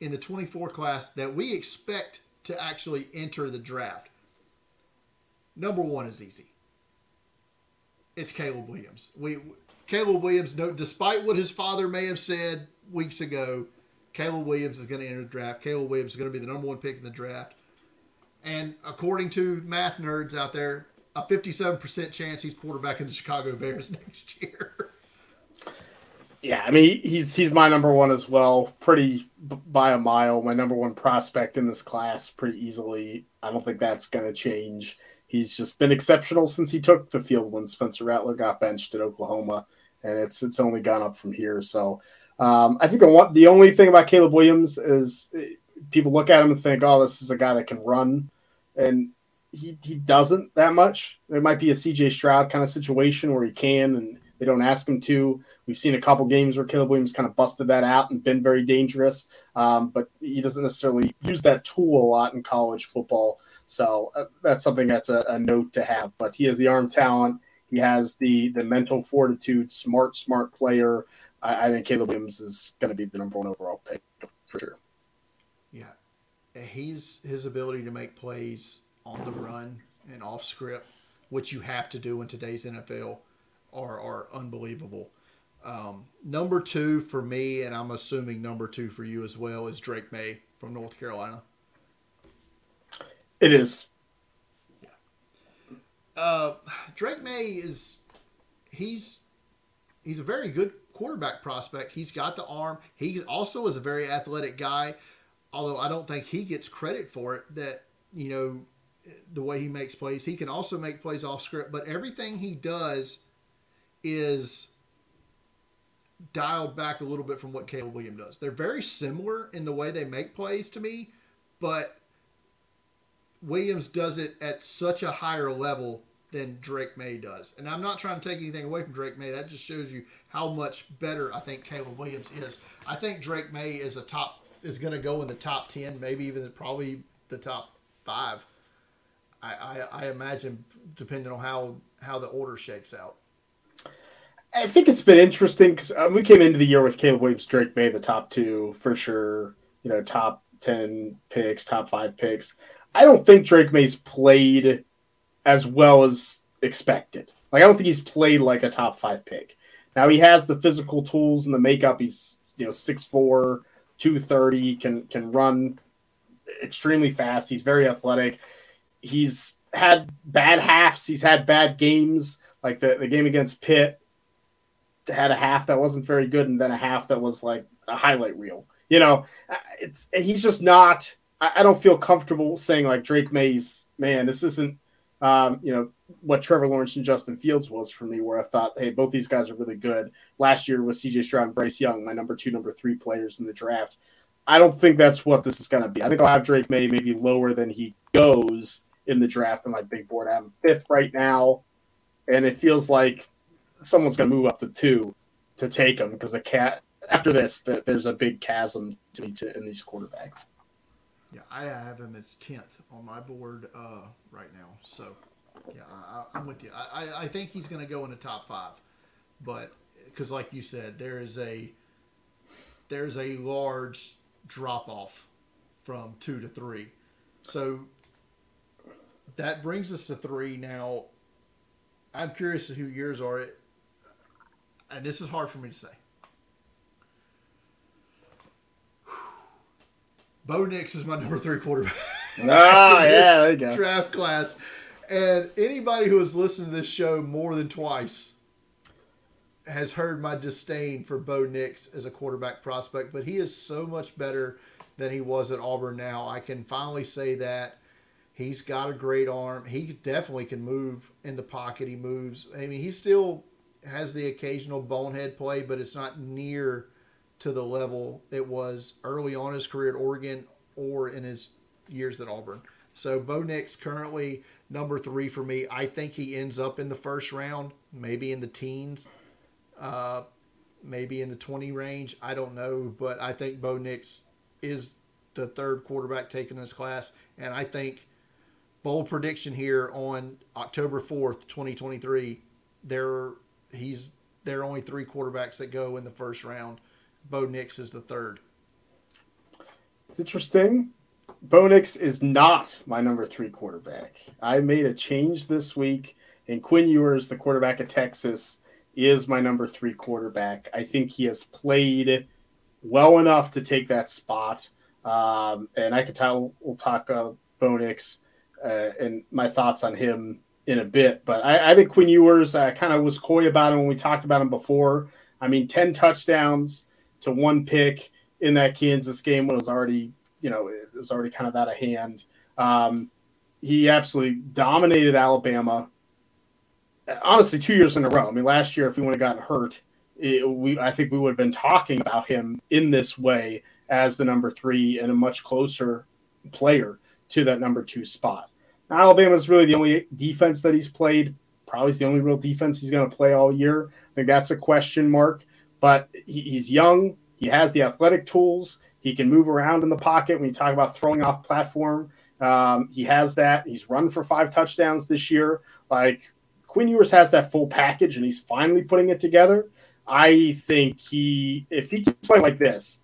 in the twenty-four class that we expect to actually enter the draft. Number one is easy. It's Caleb Williams. We Caleb Williams, no, despite what his father may have said weeks ago, Caleb Williams is going to enter the draft. Caleb Williams is going to be the number one pick in the draft. And according to math nerds out there, a fifty-seven percent chance he's quarterback in the Chicago Bears next year. Yeah, I mean, he's he's my number one as well, pretty b- by a mile. My number one prospect in this class pretty easily. I don't think that's going to change. He's just been exceptional since he took the field when Spencer Rattler got benched at Oklahoma, and it's it's only gone up from here. So um, I think I want, the only thing about Caleb Williams is people look at him and think, oh, this is a guy that can run, and he he doesn't that much. There might be a C J. Stroud kind of situation where he can, and they don't ask him to. We've seen a couple games where Caleb Williams kind of busted that out and been very dangerous, um, but he doesn't necessarily use that tool a lot in college football. So uh, that's something that's a, a note to have. But he has the arm talent. He has the the mental fortitude, smart, smart player. I, I think Caleb Williams is going to be the number one overall pick for sure. Yeah. He's his ability to make plays on the run and off script, which you have to do in today's N F L. Are, are unbelievable. Um, number two for me, and I'm assuming number two for you as well, is Drake May from North Carolina. It is. Yeah. Uh, Drake May is he's he's a very good quarterback prospect. He's got the arm. He also is a very athletic guy, although I don't think he gets credit for it. That you know the way he makes plays, he can also make plays off script. But everything he does is dialed back a little bit from what Caleb Williams does. They're very similar in the way they make plays to me, but Williams does it at such a higher level than Drake May does. And I'm not trying to take anything away from Drake May. That just shows you how much better I think Caleb Williams is. I think Drake May is a top is going to go in the top ten, maybe even probably the top five. I, I, I imagine, depending on how, how the order shakes out. I think it's been interesting because um, we came into the year with Caleb Williams, Drake May, the top two for sure, you know, top ten picks, top five picks. I don't think Drake May's played as well as expected. Like, I don't think he's played like a top five pick. Now, he has the physical tools and the makeup. He's, you know, six four, two thirty, can, can run extremely fast. He's very athletic. He's had bad halves. He's had bad games, like the, the game against Pitt. Had a half that wasn't very good and then a half that was like a highlight reel. You know, it's he's just not – I don't feel comfortable saying like Drake May's, man, this isn't, um, you know, what Trevor Lawrence and Justin Fields was for me where I thought, hey, both these guys are really good. Last year was C J. Stroud and Bryce Young, my number two, number three players in the draft. I don't think that's what this is going to be. I think I'll have Drake May maybe lower than he goes in the draft on my big board. I'm fifth right now, and it feels like – someone's going to move up to two to take him because the cat after this, the, there's a big chasm to me to in these quarterbacks. Yeah, I have him as tenth on my board uh, right now. So, yeah, I, I'm with you. I, I think he's going to go in the top five, but because, like you said, there is a there's a large drop off from two to three. So that brings us to three now. I'm curious who yours are. And this is hard for me to say. Bo Nix is my number three quarterback. Ah, yeah, there you go. Draft class. And anybody who has listened to this show more than twice has heard my disdain for Bo Nix as a quarterback prospect, but he is so much better than he was at Auburn now. I can finally say that. He's got a great arm. He definitely can move in the pocket. He moves. I mean, he still has the occasional bonehead play, but it's not near to the level it was early on his career at Oregon or in his years at Auburn. So Bo Nix currently number three for me. I think he ends up in the first round, maybe in the teens, uh, maybe in the twenty range. I don't know, but I think Bo Nix is the third quarterback taken in this class, and I think – bold prediction here on October fourth, twenty twenty-three. There, he's there are only three quarterbacks that go in the first round. Bo Nix is the third. It's interesting. Bo Nix is not my number three quarterback. I made a change this week, and Quinn Ewers, the quarterback of Texas, is my number three quarterback. I think he has played well enough to take that spot, um, and I could tell we'll talk uh, Bo Nix. Uh, and my thoughts on him in a bit. But I, I think Quinn Ewers, I kind of was coy about him when we talked about him before. I mean, ten touchdowns to one pick in that Kansas game when it was already, you know, it was already kind of out of hand. Um, he absolutely dominated Alabama. Honestly, two years in a row. I mean, last year, if we would have gotten hurt, it, we I think we would have been talking about him in this way as the number three and a much closer player to that number two spot. Now, Alabama's really the only defense that he's played. Probably is the only real defense he's going to play all year. I think that's a question mark. But he, he's young. He has the athletic tools. He can move around in the pocket. When you talk about throwing off platform, um, he has that. He's run for five touchdowns this year. Like, Quinn Ewers has that full package, and he's finally putting it together. I think he, if he keeps playing like this,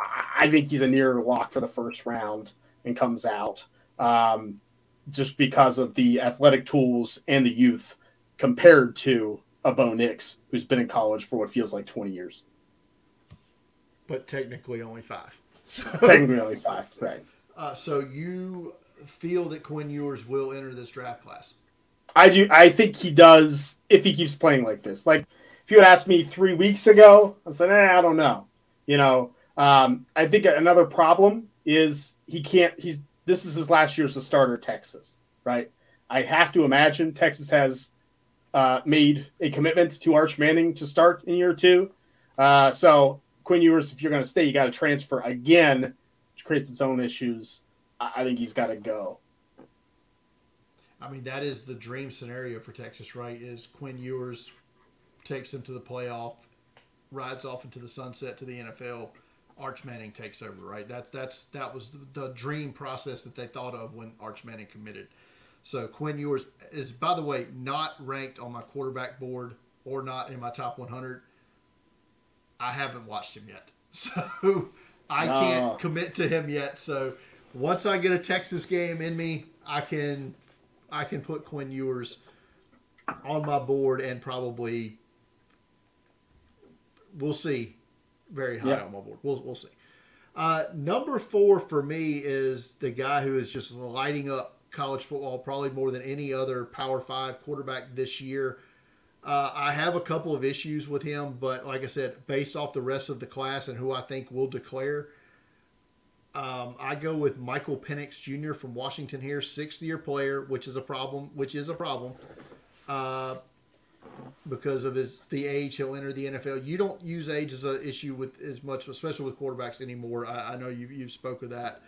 I think he's a near lock for the first round and comes out um, just because of the athletic tools and the youth compared to a Bo Nix, who's been in college for what feels like twenty years. But technically only five. So, technically only five, right. Uh, so you feel that Quinn Ewers will enter this draft class? I do. I think he does if he keeps playing like this. Like, if you had asked me three weeks ago, I said, eh, I don't know. You know, um, I think another problem is he can't – He's this is his last year as a starter at Texas, right? I have to imagine Texas has uh, made a commitment to Arch Manning to start in year two. Uh, so, Quinn Ewers, if you're going to stay, you got to transfer again, which creates its own issues. I, I think he's got to go. I mean, that is the dream scenario for Texas, right? Is Quinn Ewers takes them to the playoff, rides off into the sunset to the N F L, Arch Manning takes over, right? That's that's that was the dream process that they thought of when Arch Manning committed. So Quinn Ewers is, by the way, not ranked on my quarterback board or not in my top one hundred. I haven't watched him yet, so I can't uh. commit to him yet. So once I get a Texas game in me, I can... I can put Quinn Ewers on my board and probably we'll see very high yeah. on my board. We'll we'll see. Uh, number four for me is the guy who is just lighting up college football probably more than any other Power Five quarterback this year. Uh, I have a couple of issues with him, but like I said, based off the rest of the class and who I think will declare, Um, I go with Michael Penix Junior from Washington here, sixth-year player, which is a problem, which is a problem uh, because of his the age he'll enter the N F L. You don't use age as an issue with as much, especially with quarterbacks anymore. I, I know you, you've spoke of that.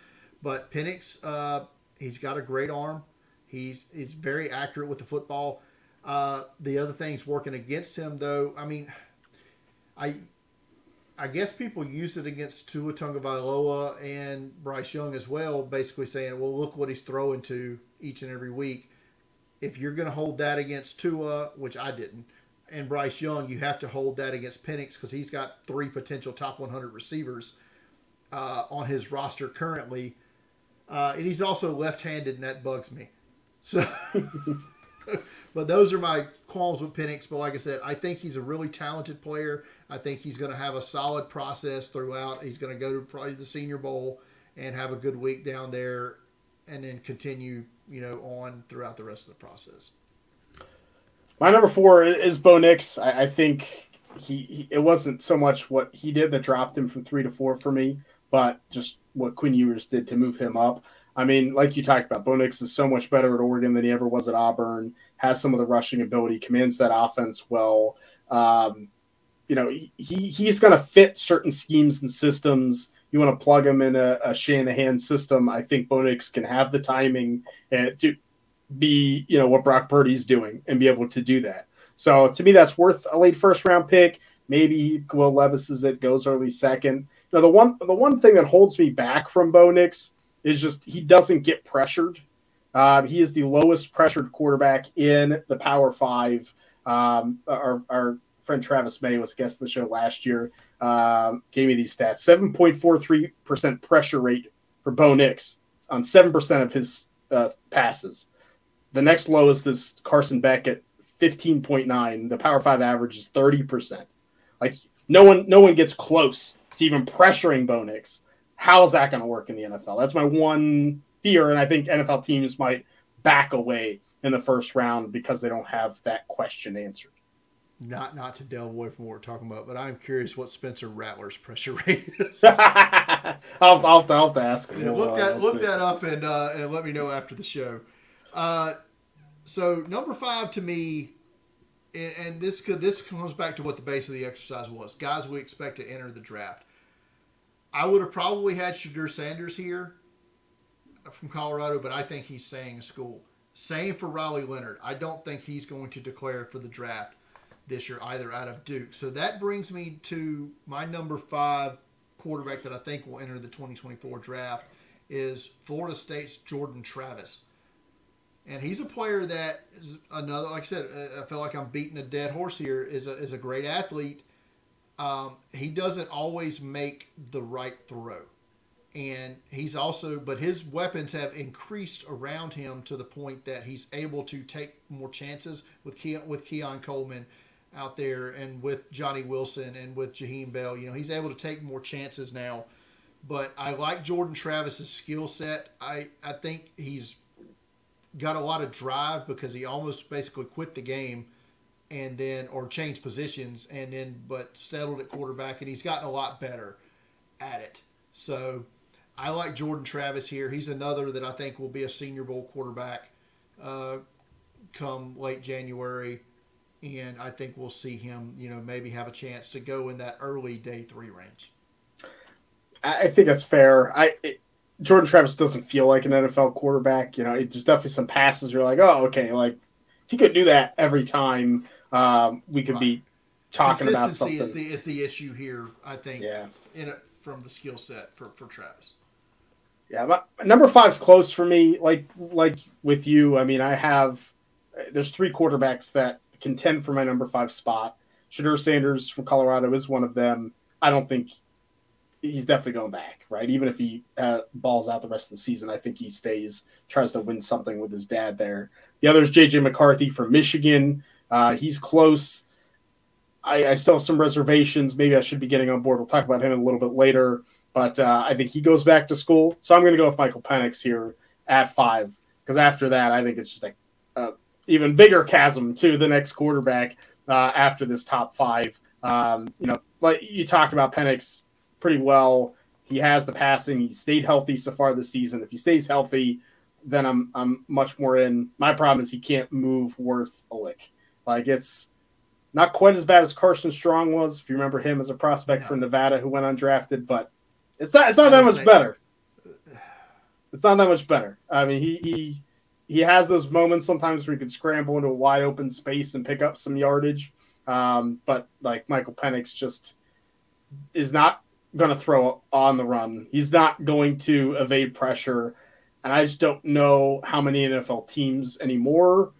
But Penix, uh, he's got a great arm. He's, he's very accurate with the football. Uh, the other things working against him, though, I mean, I – I guess people used it against Tua Tagovailoa and Bryce Young as well, basically saying, well, look what he's throwing to each and every week. If you're going to hold that against Tua, which I didn't, and Bryce Young, you have to hold that against Penix because he's got three potential top one hundred receivers uh, on his roster currently. Uh, and he's also left-handed, and that bugs me. So, but those are my qualms with Penix. But like I said, I think he's a really talented player. I think he's going to have a solid process throughout. He's going to go to probably the Senior Bowl and have a good week down there and then continue, you know, on throughout the rest of the process. My number four is Bo Nix. I, I think he, he it wasn't so much what he did that dropped him from three to four for me, but just what Quinn Ewers did to move him up. I mean, like you talked about, Bo Nix is so much better at Oregon than he ever was at Auburn, has some of the rushing ability, commands that offense well. Um You know, he he's going to fit certain schemes and systems. You want to plug him in a, a Shanahan system. I think Bo Nix can have the timing to be, you know, what Brock Purdy's doing and be able to do that. So to me, that's worth a late first round pick. Maybe Will Levis is it goes early second. You know, the one the one thing that holds me back from Bo Nix is just he doesn't get pressured. Uh, he is the lowest pressured quarterback in the Power Five. Um, our our friend Travis May was a guest on the show last year, um, gave me these stats. seven point four three percent pressure rate for Bo Nix on seven percent of his uh, passes. The next lowest is Carson Beck at fifteen point nine. The Power Five average is thirty percent. Like, no one no one gets close to even pressuring Bo Nix. How is that going to work in the N F L? That's my one fear, and I think N F L teams might back away in the first round because they don't have that question answered. Not not to delve away from what we're talking about, but I'm curious what Spencer Rattler's pressure rate is. I'll, I'll, I'll have to ask him. Yeah, look that, look that up and, uh, and let me know after the show. Uh, so number five to me, and, and this could, this comes back to what the base of the exercise was. Guys we expect to enter the draft. I would have probably had Shadur Sanders here from Colorado, but I think he's staying in school. Same for Riley Leonard. I don't think he's going to declare for the draft this year either, out of Duke. So that brings me to my number five quarterback that I think will enter the twenty twenty-four draft is Florida State's Jordan Travis. And he's a player that is another, like I said, I feel like I'm beating a dead horse here, is a, is a great athlete. Um, he doesn't always make the right throw. And he's also, but his weapons have increased around him to the point that he's able to take more chances with Keon, with Keon Coleman out there and with Johnny Wilson and with Jaheim Bell. You know, he's able to take more chances now. But I like Jordan Travis's skill set. I, I think he's got a lot of drive because he almost basically quit the game and then, or changed positions and then, but settled at quarterback, and he's gotten a lot better at it. So I like Jordan Travis here. He's another that I think will be a Senior Bowl quarterback uh, come late January. And I think we'll see him, you know, maybe have a chance to go in that early day three range. I think that's fair. I it, Jordan Travis doesn't feel like an N F L quarterback. You know, it, there's definitely some passes you're like, oh, okay, like if he could do that every time, um, we could right. be talking about something. Consistency is the, is the issue here, I think, yeah. in a, from the skill set for, for Travis. Yeah, my, number five's close for me. Like like with you, I mean, I have – there's three quarterbacks that contend for my number five spot. Shadur Sanders from Colorado is one of them. I don't think – he's definitely going back, right? Even if he uh, balls out the rest of the season, I think he stays, tries to win something with his dad there. The other is J J McCarthy from Michigan. Uh, he's close. I, I still have some reservations. Maybe I should be getting on board. We'll talk about him a little bit later, but uh, I think he goes back to school. So I'm going to go with Michael Penix here at five, because after that, I think it's just a, a even bigger chasm to the next quarterback uh, after this top five. Um, you know, like you talked about Penix pretty well. He has the passing. He stayed healthy so far this season. If he stays healthy, then I'm I'm much more in. My problem is he can't move worth a lick. Like it's. Not quite as bad as Carson Strong was, if you remember him as a prospect yeah. from Nevada who went undrafted, but it's not it's not that much better. It's not that much better. I mean, he he he has those moments sometimes where he could scramble into a wide open space and pick up some yardage, um, but like Michael Penix just is not going to throw on the run. He's not going to evade pressure, and I just don't know how many N F L teams anymore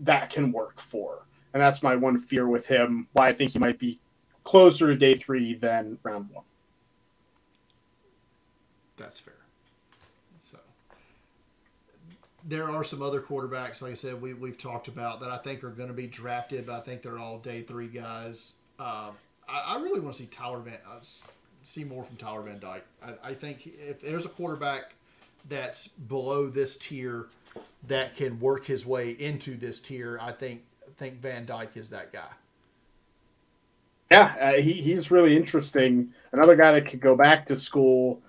that can work for. And that's my one fear with him, why I think he might be closer to day three than round one. That's fair. So there are some other quarterbacks, like I said, we, we've talked about that I think are going to be drafted, but I think they're all day three guys. Um, I, I really want to see Tyler Van, uh, see more from Tyler Van Dyke. I, I think if there's a quarterback that's below this tier that can work his way into this tier, I think, think Van Dyke is that guy. Yeah, uh, he, he's really interesting. Another guy that could go back to school.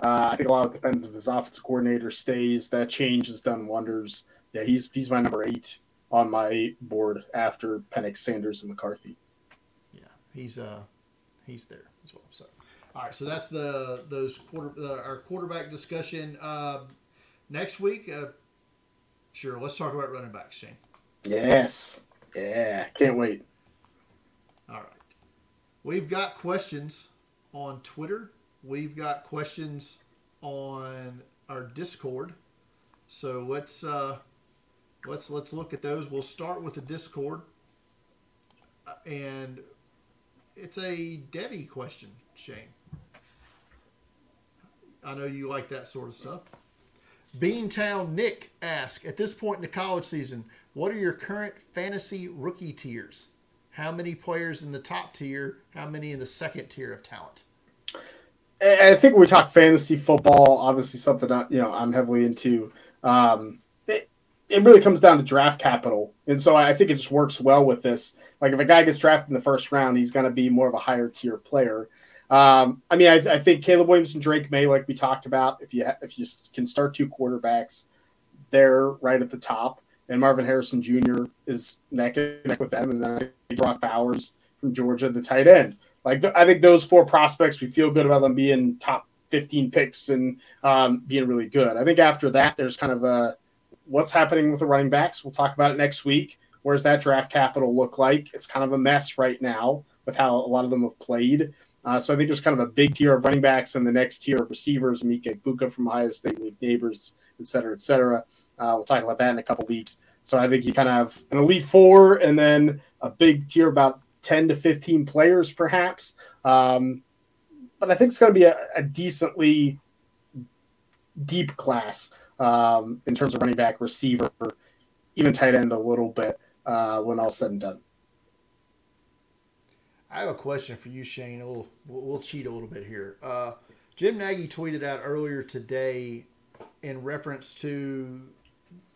Uh, I think a lot of it depends if his offensive coordinator stays. That change has done wonders. Yeah, he's he's my number eight on my board after Penix, Sanders, and McCarthy. Yeah, he's uh he's there as well. So, all right, so that's the those quarter uh, our quarterback discussion. Uh, next week, uh, sure. Let's talk about running backs, Shane. Yes. Yeah. Can't wait. All right. We've got questions on Twitter. We've got questions on our Discord. So let's uh, let's let's look at those. We'll start with the Discord, uh, and it's a Devi question, Shane. I know you like that sort of stuff. Beantown Nick asks, at this point in the college season, what are your current fantasy rookie tiers? How many players in the top tier? How many in the second tier of talent? I think when we talk fantasy football, obviously something I, you know, I'm heavily into. Um, it, it really comes down to draft capital. And so I think it just works well with this. Like if a guy gets drafted in the first round, he's going to be more of a higher tier player. Um, I mean, I, I think Caleb Williams and Drake May, like we talked about, if you ha- if you can start two quarterbacks, they're right at the top. And Marvin Harrison Junior is neck and neck with them. And then I think Brock Bowers from Georgia, the tight end. Like th- I think those four prospects, we feel good about them being top fifteen picks and um, being really good. I think after that, there's kind of a what's happening with the running backs. We'll talk about it next week. Where's that draft capital look like? It's kind of a mess right now with how a lot of them have played. Uh, so I think there's kind of a big tier of running backs and the next tier of receivers, Mike Ibuka from Ohio State, League Neighbors, et cetera, et cetera. Uh, we'll talk about that in a couple weeks. So I think you kind of have an elite four and then a big tier about ten to fifteen players perhaps. Um, but I think it's going to be a, a decently deep class um, in terms of running back, receiver, even tight end a little bit uh, when all said and done. I have a question for you, Shane. We'll, we'll cheat a little bit here. Uh, Jim Nagy tweeted out earlier today in reference to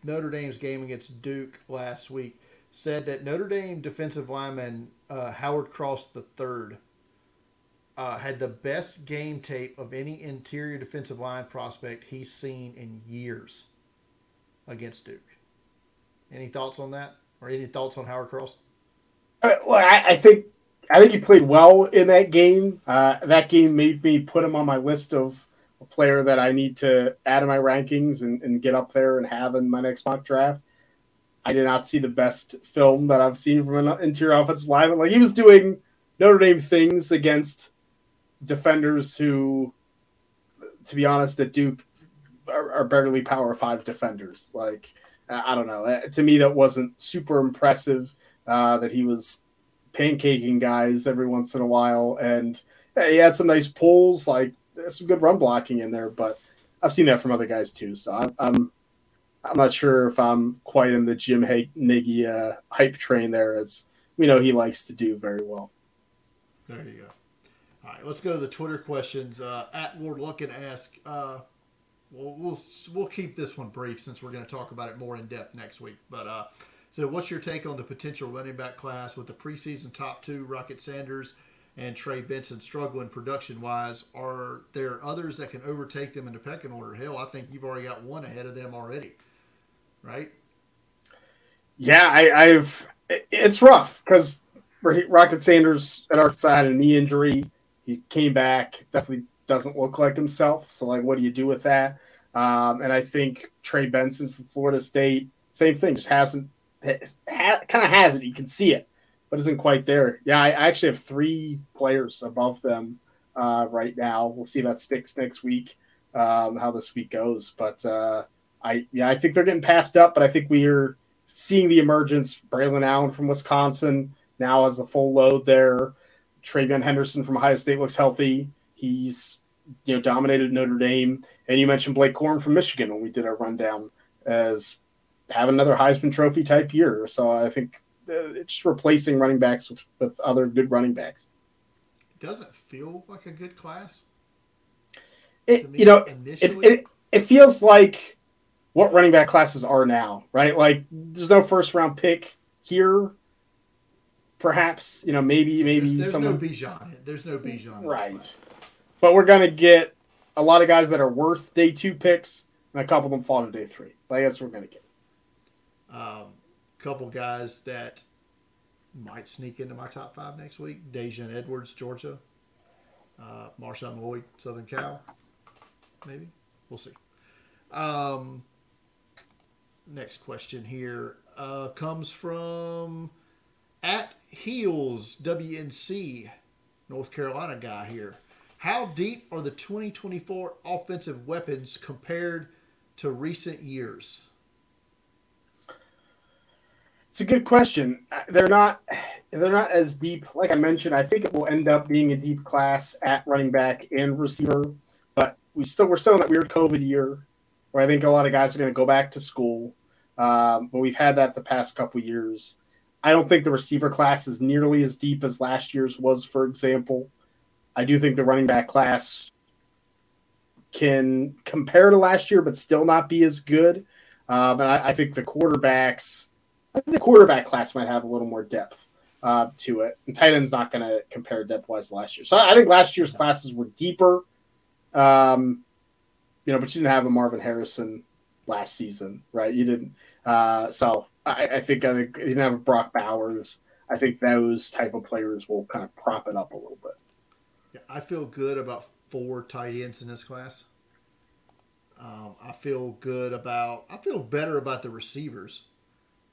Notre Dame's game against Duke last week, said that Notre Dame defensive lineman uh, Howard Cross the third uh, had the best game tape of any interior defensive line prospect he's seen in years against Duke. Any thoughts on that? Or any thoughts on Howard Cross? Uh, well, I, I think – I think he played well in that game. Uh, that game made me put him on my list of a player that I need to add to my rankings and, and get up there and have in my next mock draft. I did not see the best film that I've seen from an interior offensive lineman. Like he was doing Notre Dame things against defenders who, to be honest, at Duke are, are barely power five defenders. Like, I don't know. To me, that wasn't super impressive uh, that he was pancaking guys every once in a while, and he had some nice pulls, like some good run blocking in there, but I've seen that from other guys too, so I'm I'm, I'm not sure if I'm quite in the Jim Nagy uh, hype train there, as we know he likes to do very well. There you go. All right, let's go to the Twitter questions. Uh, at Ward Luckin asks, uh, we'll, we'll, we'll keep this one brief since we're going to talk about it more in depth next week, but uh so what's your take on the potential running back class with the preseason top two, Rocket Sanders and Trey Benson, struggling production-wise? Are there others that can overtake them in the pecking order? Hell, I think you've already got one ahead of them already, right? Yeah, I, I've it's rough because Rocket Sanders at Arkansas had a knee injury. He came back, definitely doesn't look like himself. So, like, what do you do with that? Um, and I think Trey Benson from Florida State, same thing, just hasn't. Ha, kind of has it. You can see it, but isn't quite there. Yeah, I, I actually have three players above them uh, right now. We'll see if that sticks next week, um, how this week goes. But uh, I, yeah, I think they're getting passed up. But I think we are seeing the emergence. Braylon Allen from Wisconsin now has the full load there. Trayvon Henderson from Ohio State looks healthy. He's you know dominated Notre Dame. And you mentioned Blake Corn from Michigan when we did our rundown as have another Heisman Trophy type year. So I think it's replacing running backs with, with other good running backs. Does it feel like a good class? It, me, you know, it, it, it feels like what running back classes are now, right? Like there's no first round pick here. Perhaps, you know, maybe, maybe there's, there's someone. No Bijan. There's no Bijan. Right. But we're going to get a lot of guys that are worth day two picks and a couple of them fall to day three. Like that's what we're going to get. Um, couple guys that might sneak into my top five next week. Dejan Edwards, Georgia. Uh, Marshawn Lloyd, Southern Cal. Maybe. We'll see. Um, next question here uh, comes from at Heels W N C, North Carolina guy here. How deep are the twenty twenty-four offensive weapons compared to recent years? It's a good question. They're not they're not as deep. Like I mentioned, I think it will end up being a deep class at running back and receiver, but we still, we're still in that weird COVID year where I think a lot of guys are going to go back to school, um, but we've had that the past couple years. I don't think the receiver class is nearly as deep as last year's was, for example. I do think the running back class can compare to last year but still not be as good. Uh, but I, I think the quarterbacks, I think the quarterback class might have a little more depth uh, to it. And tight end's not going to compare depth-wise to last year. So I, I think last year's classes were deeper, um, you know, but you didn't have a Marvin Harrison last season, right? You didn't. Uh, so I, I think I think you didn't have a Brock Bowers. I think those type of players will kind of prop it up a little bit. Yeah, I feel good about four tight ends in this class. Um, I feel good about – I feel better about the receivers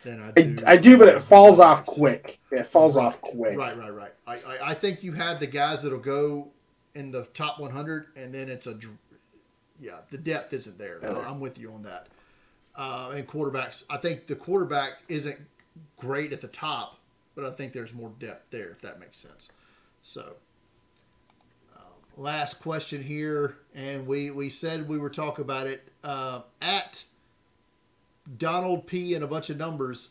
than I do. I, I do, but it falls off quick. It falls right, off quick. Right, right, right. I, I, I think you had the guys that will go in the top one hundred, and then it's a – yeah, the depth isn't there. Okay. I'm with you on that. Uh, and quarterbacks – I think the quarterback isn't great at the top, but I think there's more depth there, if that makes sense. So – last question here, and we, we said we were talking about it. Uh, at Donald P. and a bunch of numbers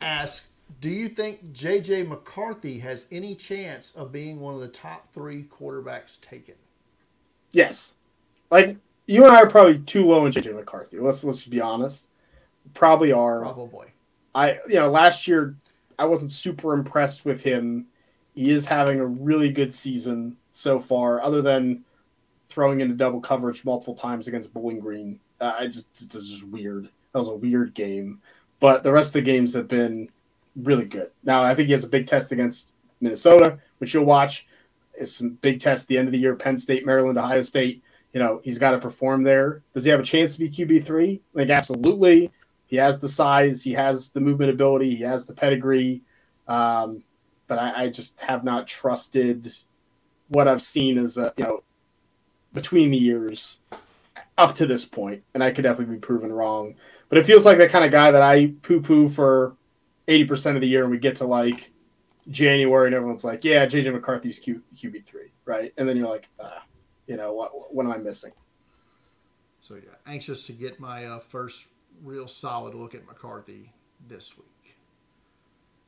asked, do you think J J. McCarthy has any chance of being one of the top three quarterbacks taken? Yes. Like, you and I are probably too low on J J. McCarthy. Let's let's be honest. Probably are. Probably. I you know, last year I wasn't super impressed with him. He is having a really good season so far, other than throwing into double coverage multiple times against Bowling Green. Uh, I just, it was just weird. That was a weird game. But the rest of the games have been really good. Now, I think he has a big test against Minnesota, which you'll watch. It's some big tests at the end of the year, Penn State, Maryland, Ohio State. You know, he's got to perform there. Does he have a chance to be Q B three? Like, absolutely. He has the size. He has the movement ability. He has the pedigree. Um But I, I just have not trusted what I've seen as a, you know, between the years up to this point. And I could definitely be proven wrong. But it feels like that kind of guy that I poo-poo for eighty percent of the year, and we get to like January and everyone's like, yeah, J J. McCarthy's Q B three, right? And then you're like, ah, you know, what What am I missing? So, yeah, anxious to get my uh, first real solid look at McCarthy this week.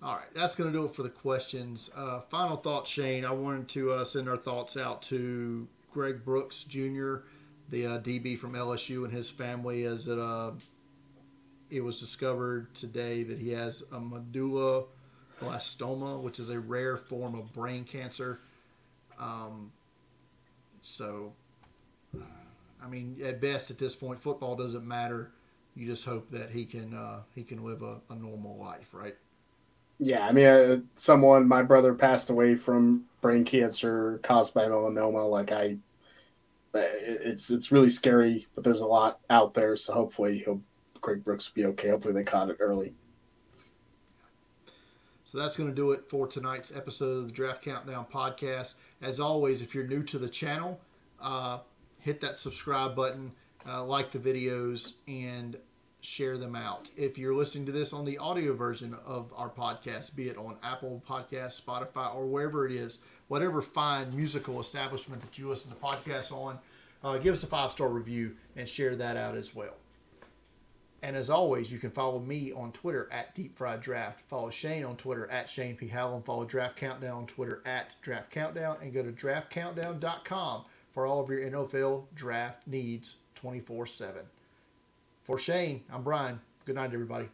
All right, that's going to do it for the questions. Uh, final thoughts, Shane. I wanted to uh, send our thoughts out to Greg Brooks Junior, the uh, D B from L S U, and his family, as it uh, it was discovered today that he has a medulloblastoma, which is a rare form of brain cancer. Um, so, I mean, at best at this point, football doesn't matter. You just hope that he can uh, he can live a, a normal life, right? Yeah, I mean, uh, someone, my brother passed away from brain cancer caused by melanoma. Like, I, it's it's really scary, but there's a lot out there. So hopefully he'll, Greg Brooks will be okay. Hopefully they caught it early. So that's going to do it for tonight's episode of the Draft Countdown Podcast. As always, if you're new to the channel, uh, hit that subscribe button, uh, like the videos, and share them out. If you're listening to this on the audio version of our podcast, be it on Apple Podcasts, Spotify, or wherever it is, whatever fine musical establishment that you listen to podcasts on, uh, give us a five-star review and share that out as well. And as always, you can follow me on Twitter at Deep Fried Draft, follow Shane on Twitter at Shane P. Hallam, follow Draft Countdown on Twitter at Draft Countdown, and go to draft countdown dot com for all of your N F L draft needs twenty-four seven. For Shane, I'm Brian. Good night, everybody.